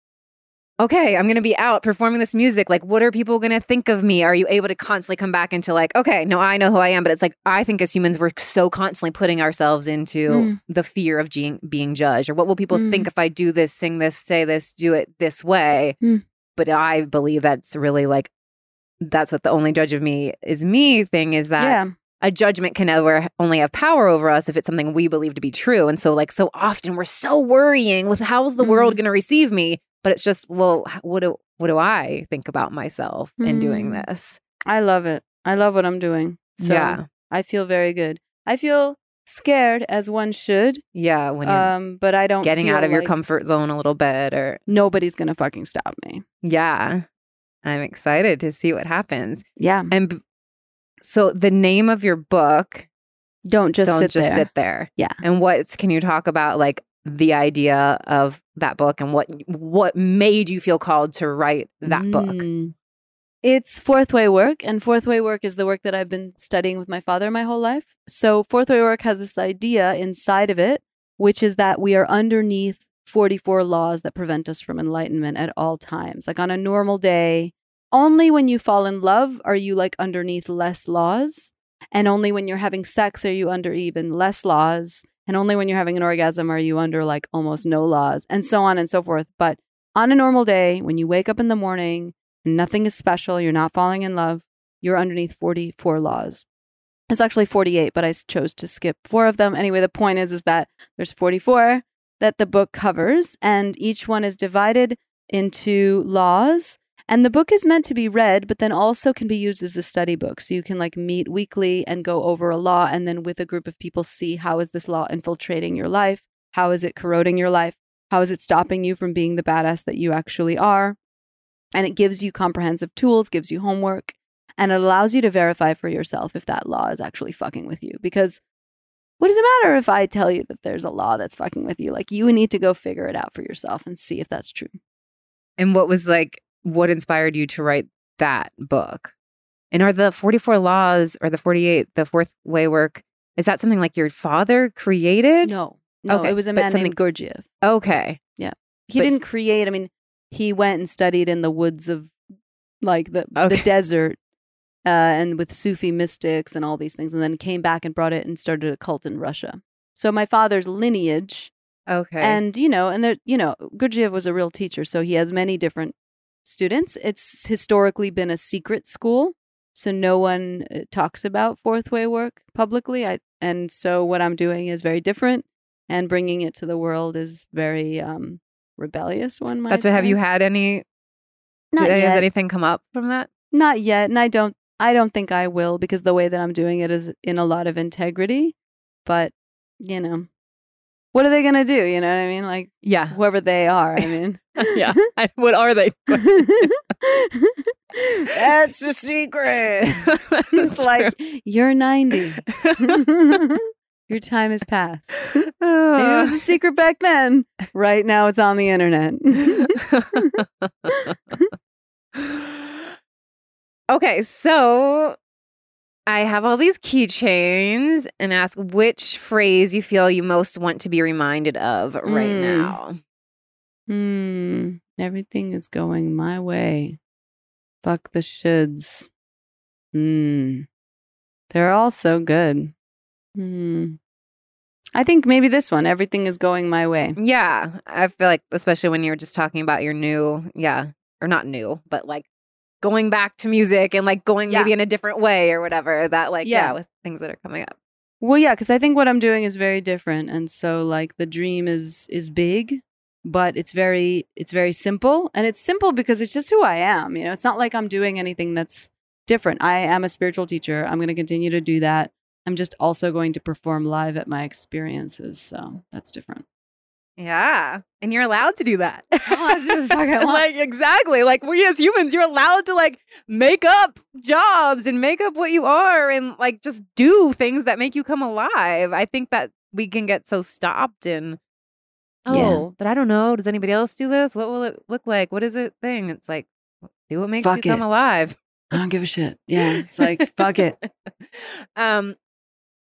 okay, I'm going to be out performing this music. Like, what are people going to think of me? Are you able to constantly come back into like, okay, no, I know who I am. But it's like, I think as humans, we're so constantly putting ourselves into mm. the fear of being, being judged. Or what will people mm. think if I do this, sing this, say this, do it this way? Mm. But I believe that's really like, that's what the only judge of me is me thing is that yeah. a judgment can ever only have power over us if it's something we believe to be true. And so like so often we're so worrying with how's the mm-hmm. world going to receive me? But it's just, well, what do, what do I think about myself mm-hmm. in doing this? I love it. I love what I'm doing. So yeah. I feel very good. I feel scared as one should. Yeah. When you're um, but I don't getting out of like your comfort zone a little bit or nobody's going to fucking stop me. Yeah. I'm excited to see what happens. Yeah. And b- so the name of your book, Don't Just, don't sit, just there. sit There. Yeah. And what can you talk about like the idea of that book and what what made you feel called to write that mm. book? It's fourth way work. And fourth way work is the work that I've been studying with my father my whole life. So fourth way work has this idea inside of it, which is that we are underneath forty-four laws that prevent us from enlightenment at all times. Like on a normal day, only when you fall in love are you like underneath less laws. And only when you're having sex are you under even less laws. And only when you're having an orgasm are you under like almost no laws and so on and so forth. But on a normal day, when you wake up in the morning and nothing is special, you're not falling in love, you're underneath forty-four laws. It's actually forty-eight, but I chose to skip four of them. Anyway, the point is, is that there's forty-four that the book covers, and each one is divided into laws. And the book is meant to be read, but then also can be used as a study book. So you can like meet weekly and go over a law and then with a group of people see how is this law infiltrating your life? How is it corroding your life? How is it stopping you from being the badass that you actually are? And it gives you comprehensive tools, gives you homework, and it allows you to verify for yourself if that law is actually fucking with you. Because what does it matter if I tell you that there's a law that's fucking with you? Like, you need to go figure it out for yourself and see if that's true. And what was like, what inspired you to write that book? And are the forty-four laws or the forty-eight, the fourth way work, is that something like your father created? No. No, okay. It was a man something- named Gurdjieff. Okay. Yeah. He but- didn't create, I mean, he went and studied in the woods of like the, okay. the desert. Uh, and with Sufi mystics and all these things, and then came back and brought it and started a cult in Russia. So my father's lineage, okay, and you know, and there, you know, Gurdjieff was a real teacher, so he has many different students. It's historically been a secret school, so no one talks about fourth way work publicly. I and so what I'm doing is very different, and bringing it to the world is very um, rebellious. One might. That's what. Say. Have you had any? Not did, yet. Has anything come up from that? Not yet, and I don't. I don't think I will because the way that I'm doing it is in a lot of integrity. But, you know, what are they going to do? You know what I mean? Like, yeah, whoever they are. I mean, yeah. I, what are they? That's the secret. It's true. Like, you're ninety. Your time has passed. Maybe it was a secret back then. Right now it's on the internet. Okay, so I have all these keychains and ask which phrase you feel you most want to be reminded of right mm. now. Mm. Everything is going my way. Fuck the shoulds. Mm. They're all so good. Hmm. I think maybe this one, everything is going my way. Yeah. I feel like, especially when you were just talking about your new, yeah, or not new, but like going back to music and like going yeah. maybe in a different way or whatever, that like, yeah, yeah with things that are coming up. Well, yeah, because I think what I'm doing is very different. And so like the dream is is big, but it's very, it's very simple. And it's simple because it's just who I am. You know, it's not like I'm doing anything that's different. I am a spiritual teacher. I'm going to continue to do that. I'm just also going to perform live at my experiences. So that's different. Yeah. And you're allowed to do that. I'm allowed to do what the fuck I want. Like, exactly. Like, we as humans, you're allowed to like make up jobs and make up what you are and like just do things that make you come alive. I think that we can get so stopped in, oh, yeah. but I don't know. Does anybody else do this? What will it look like? What is it thing? It's like, do what makes fuck you it. come alive. I don't give a shit. Yeah. It's like, fuck it. Um,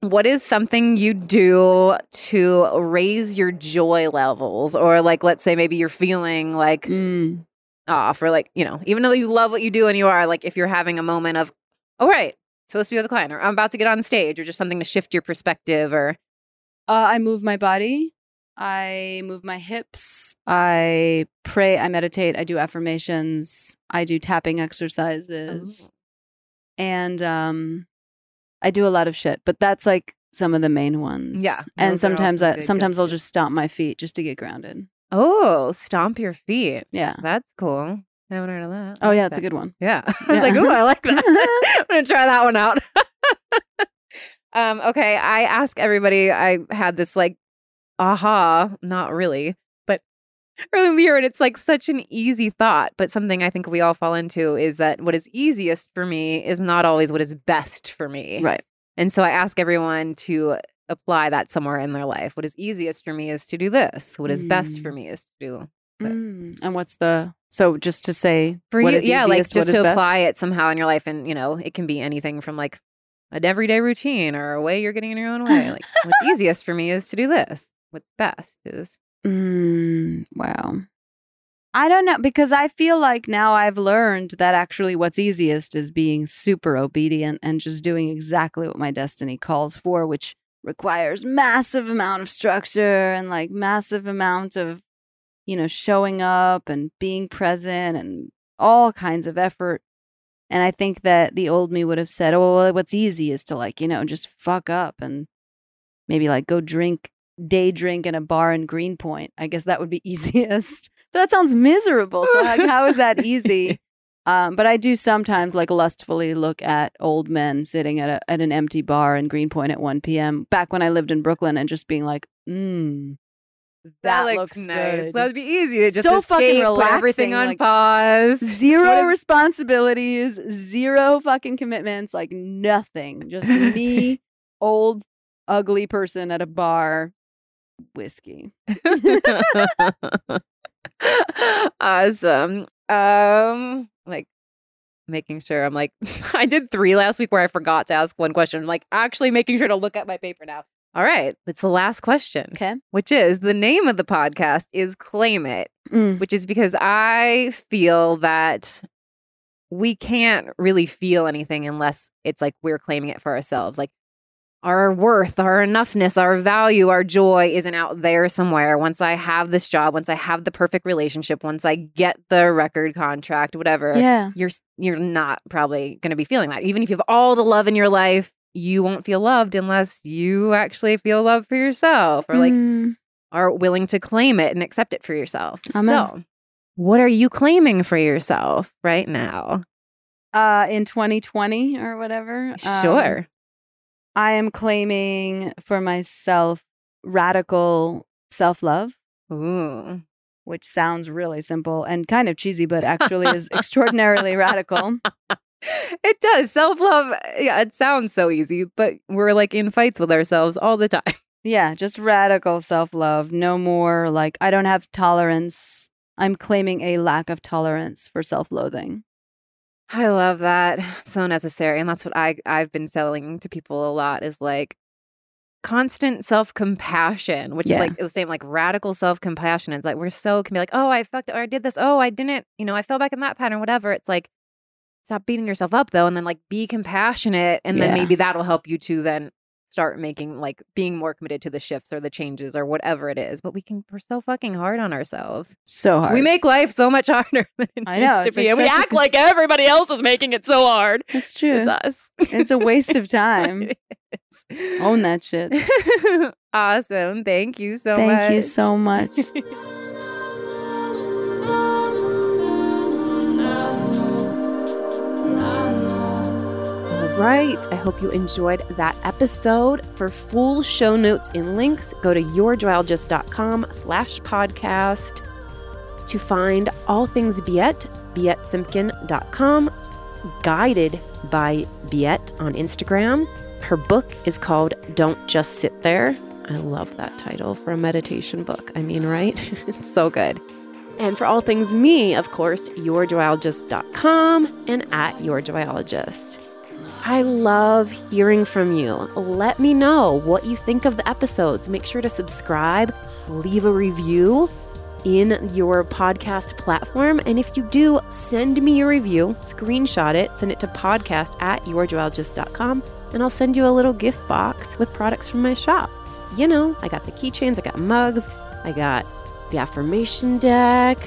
What is something you do to raise your joy levels? Or like, let's say maybe you're feeling like mm. off or like, you know, even though you love what you do and you are like, if you're having a moment of, all right, supposed to be with a client or I'm about to get on stage or just something to shift your perspective or. Uh, I move my body. I move my hips. I pray. I meditate. I do affirmations. I do tapping exercises. Oh. And, um. I do a lot of shit, but that's like some of the main ones. Yeah. And sometimes I, sometimes I'll just stomp my feet just to get grounded. Oh, stomp your feet. Yeah. That's cool. I haven't heard of that. Oh, yeah. It's a good one. Yeah. It's like, ooh, I like that. I'm going to try that one out. um, okay. I ask everybody, I had this like, aha, not really, but earlier, and it's like such an easy thought, but something I think we all fall into is that what is easiest for me is not always what is best for me. Right. And so I ask everyone to apply that somewhere in their life. What is easiest for me is to do this. What is mm. best for me is to do this. Mm. And what's the, so just to say, for what you, is yeah, easiest, like just what to is apply best? It somehow in your life. And, you know, it can be anything from like an everyday routine or a way you're getting in your own way. Like what's easiest for me is to do this. What's best is. Mm, wow. I don't know, because I feel like now I've learned that actually what's easiest is being super obedient and just doing exactly what my destiny calls for, which requires massive amount of structure and like massive amount of, you know, showing up and being present and all kinds of effort. And I think that the old me would have said, oh, well, what's easy is to like, you know, just fuck up and maybe like go drink day drink in a bar in Greenpoint. I guess that would be easiest. But that sounds miserable. So like, how is that easy? Um, but I do sometimes like lustfully look at old men sitting at a, at an empty bar in Greenpoint at one p.m. back when I lived in Brooklyn and just being like, mmm, that, that looks, looks nice. Good. That would be easy to just so fucking relaxing. Put everything on like, pause. Zero responsibilities, zero fucking commitments, like nothing. Just me, old, ugly person at a bar. Whiskey. Awesome. Um, like making sure I'm like, I did three last week where I forgot to ask one question. I'm like actually making sure to look at my paper now. All right. It's the last question. Okay. Which is the name of the podcast is Claim It, mm. which is because I feel that we can't really feel anything unless it's like we're claiming it for ourselves. Like, our worth, our enoughness, our value, our joy isn't out there somewhere. Once I have this job, once I have the perfect relationship, once I get the record contract, whatever, yeah. you're you're not probably going to be feeling that. Even if you have all the love in your life, you won't feel loved unless you actually feel love for yourself or like mm. are willing to claim it and accept it for yourself. Amen. So what are you claiming for yourself right now? Uh, in twenty twenty or whatever? Sure. Um, I am claiming for myself radical self-love, ooh, which sounds really simple and kind of cheesy, but actually is extraordinarily radical. It does. Self-love, yeah, it sounds so easy, but we're like in fights with ourselves all the time. Yeah, just radical self-love. No more like, I don't have tolerance. I'm claiming a lack of tolerance for self-loathing. I love that. So necessary. And that's what I, I've been selling to people a lot is like constant self-compassion, which yeah. is like the same like radical self-compassion. It's like we're so can be like, oh, I fucked or I did this. Oh, I didn't, you know, I fell back in that pattern, whatever. It's like Stop beating yourself up, though, and then, like, be compassionate, and yeah. then maybe that'll help you to then start making, like, being more committed to the shifts or the changes or whatever it is. But we can, we're so fucking hard on ourselves. So hard. We make life so much harder than it I know, needs to be. And we act like everybody else is making it so hard. It's true. It's us. It's a waste of time. Own that shit. Awesome. Thank you so Thank much. Thank you so much. Right. I hope you enjoyed that episode. For full show notes and links, go to your joyologist dot com slash podcast to find all things Biet, Biet Simpkin dot com, guided by Biet on Instagram. Her book is called Don't Just Sit There. I love that title for a meditation book. I mean, right? It's so good. And for all things me, of course, your joyologist dot com and at YourJoyologist. I love hearing from you. Let me know what you think of the episodes. Make sure to subscribe, leave a review in your podcast platform. And if you do, send me your review, screenshot it, send it to podcast at your joyologist dot com, and I'll send you a little gift box with products from my shop. You know, I got the keychains, I got mugs, I got the affirmation deck.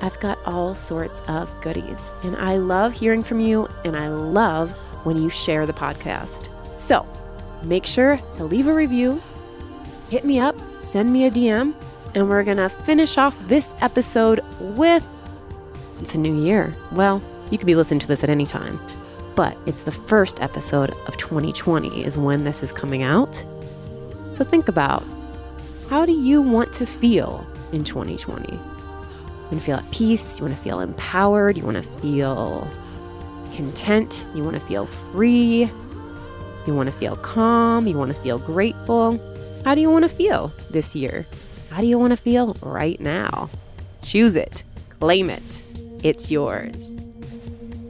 I've got all sorts of goodies. And I love hearing from you, and I love when you share the podcast. So make sure to leave a review, hit me up, send me a D M, and we're going to finish off this episode with, it's a new year. Well, you could be listening to this at any time, but it's the first episode of twenty twenty is when this is coming out. So think about, how do you want to feel in twenty twenty? You want to feel at peace? You want to feel empowered? You want to feel content? You want to feel free? You want to feel calm? You want to feel grateful? How do you want to feel this year? How do you want to feel right now? Choose it. Claim it. It's yours.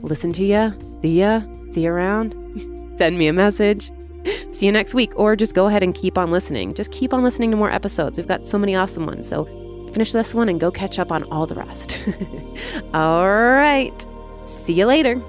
Listen to ya. See ya. See you around. Send me a message. See you next week. Or just go ahead and keep on listening. Just keep on listening to more episodes. We've got so many awesome ones. So finish this one and go catch up on all the rest. All right. See you later.